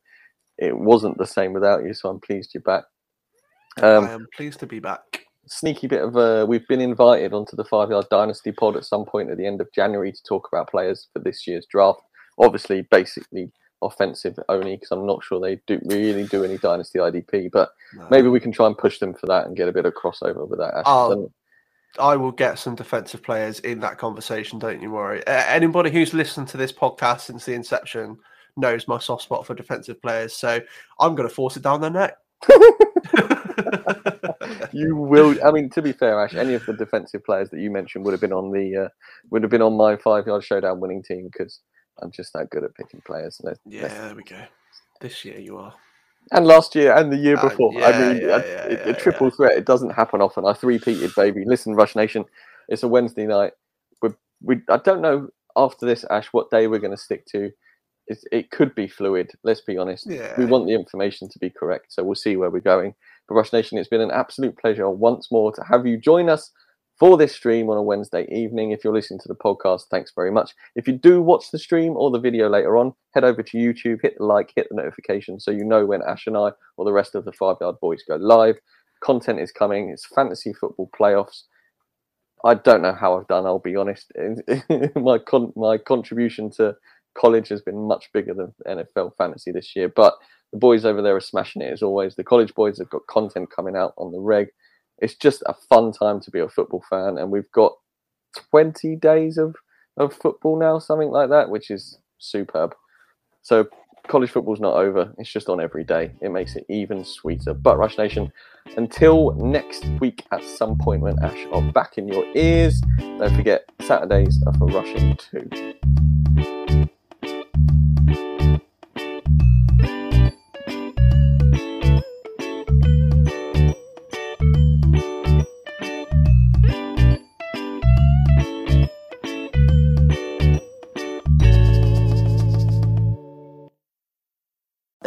it wasn't the same without you, so I'm pleased you're back. Um, I am pleased to be back. Sneaky bit of a... We've been invited onto the Five Yard Dynasty pod at some point at the end of January to talk about players for this year's draft. Obviously, basically offensive only, because I'm not sure they do really do any Dynasty I D P, but no. Maybe we can try and push them for that and get a bit of crossover with that. Um, I will get some defensive players in that conversation, don't you worry. Uh, anybody who's listened to this podcast since the inception knows my soft spot for defensive players, so I'm going to force it down their neck. You will. I mean, to be fair, Ash, any of the defensive players that you mentioned would have been on the uh, would have been on my Five Yard Showdown winning team, because I'm just that good at picking players. They're, yeah, they're... there we go. This year you are, and last year, and the year before. Uh, yeah, I mean, yeah, yeah, a, yeah, a triple yeah. threat. It doesn't happen often. I three-peated, baby. Listen, Rush Nation, it's a Wednesday night. We we. I don't know after this, Ash, what day we're going to stick to. It's, it could be fluid, let's be honest. Yeah. We want the information to be correct, so we'll see where we're going. But Rush Nation, it's been an absolute pleasure once more to have you join us for this stream on a Wednesday evening. If you're listening to the podcast, thanks very much. If you do watch the stream or the video later on, head over to YouTube, hit the like, hit the notification, so you know when Ash and I or the rest of the Five Yard Boys go live. Content is coming. It's fantasy football playoffs. I don't know how I've done, I'll be honest. my con- My contribution to college has been much bigger than N F L fantasy this year, but the boys over there are smashing it as always. The college boys have got content coming out on the reg. It's just a fun time to be a football fan, and we've got twenty days of, of football now, something like that, which is superb. So college football's not over. It's just on every day. It makes it even sweeter. But Rush Nation, until next week at some point when Ash are back in your ears, don't forget, Saturdays are for rushing too.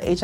H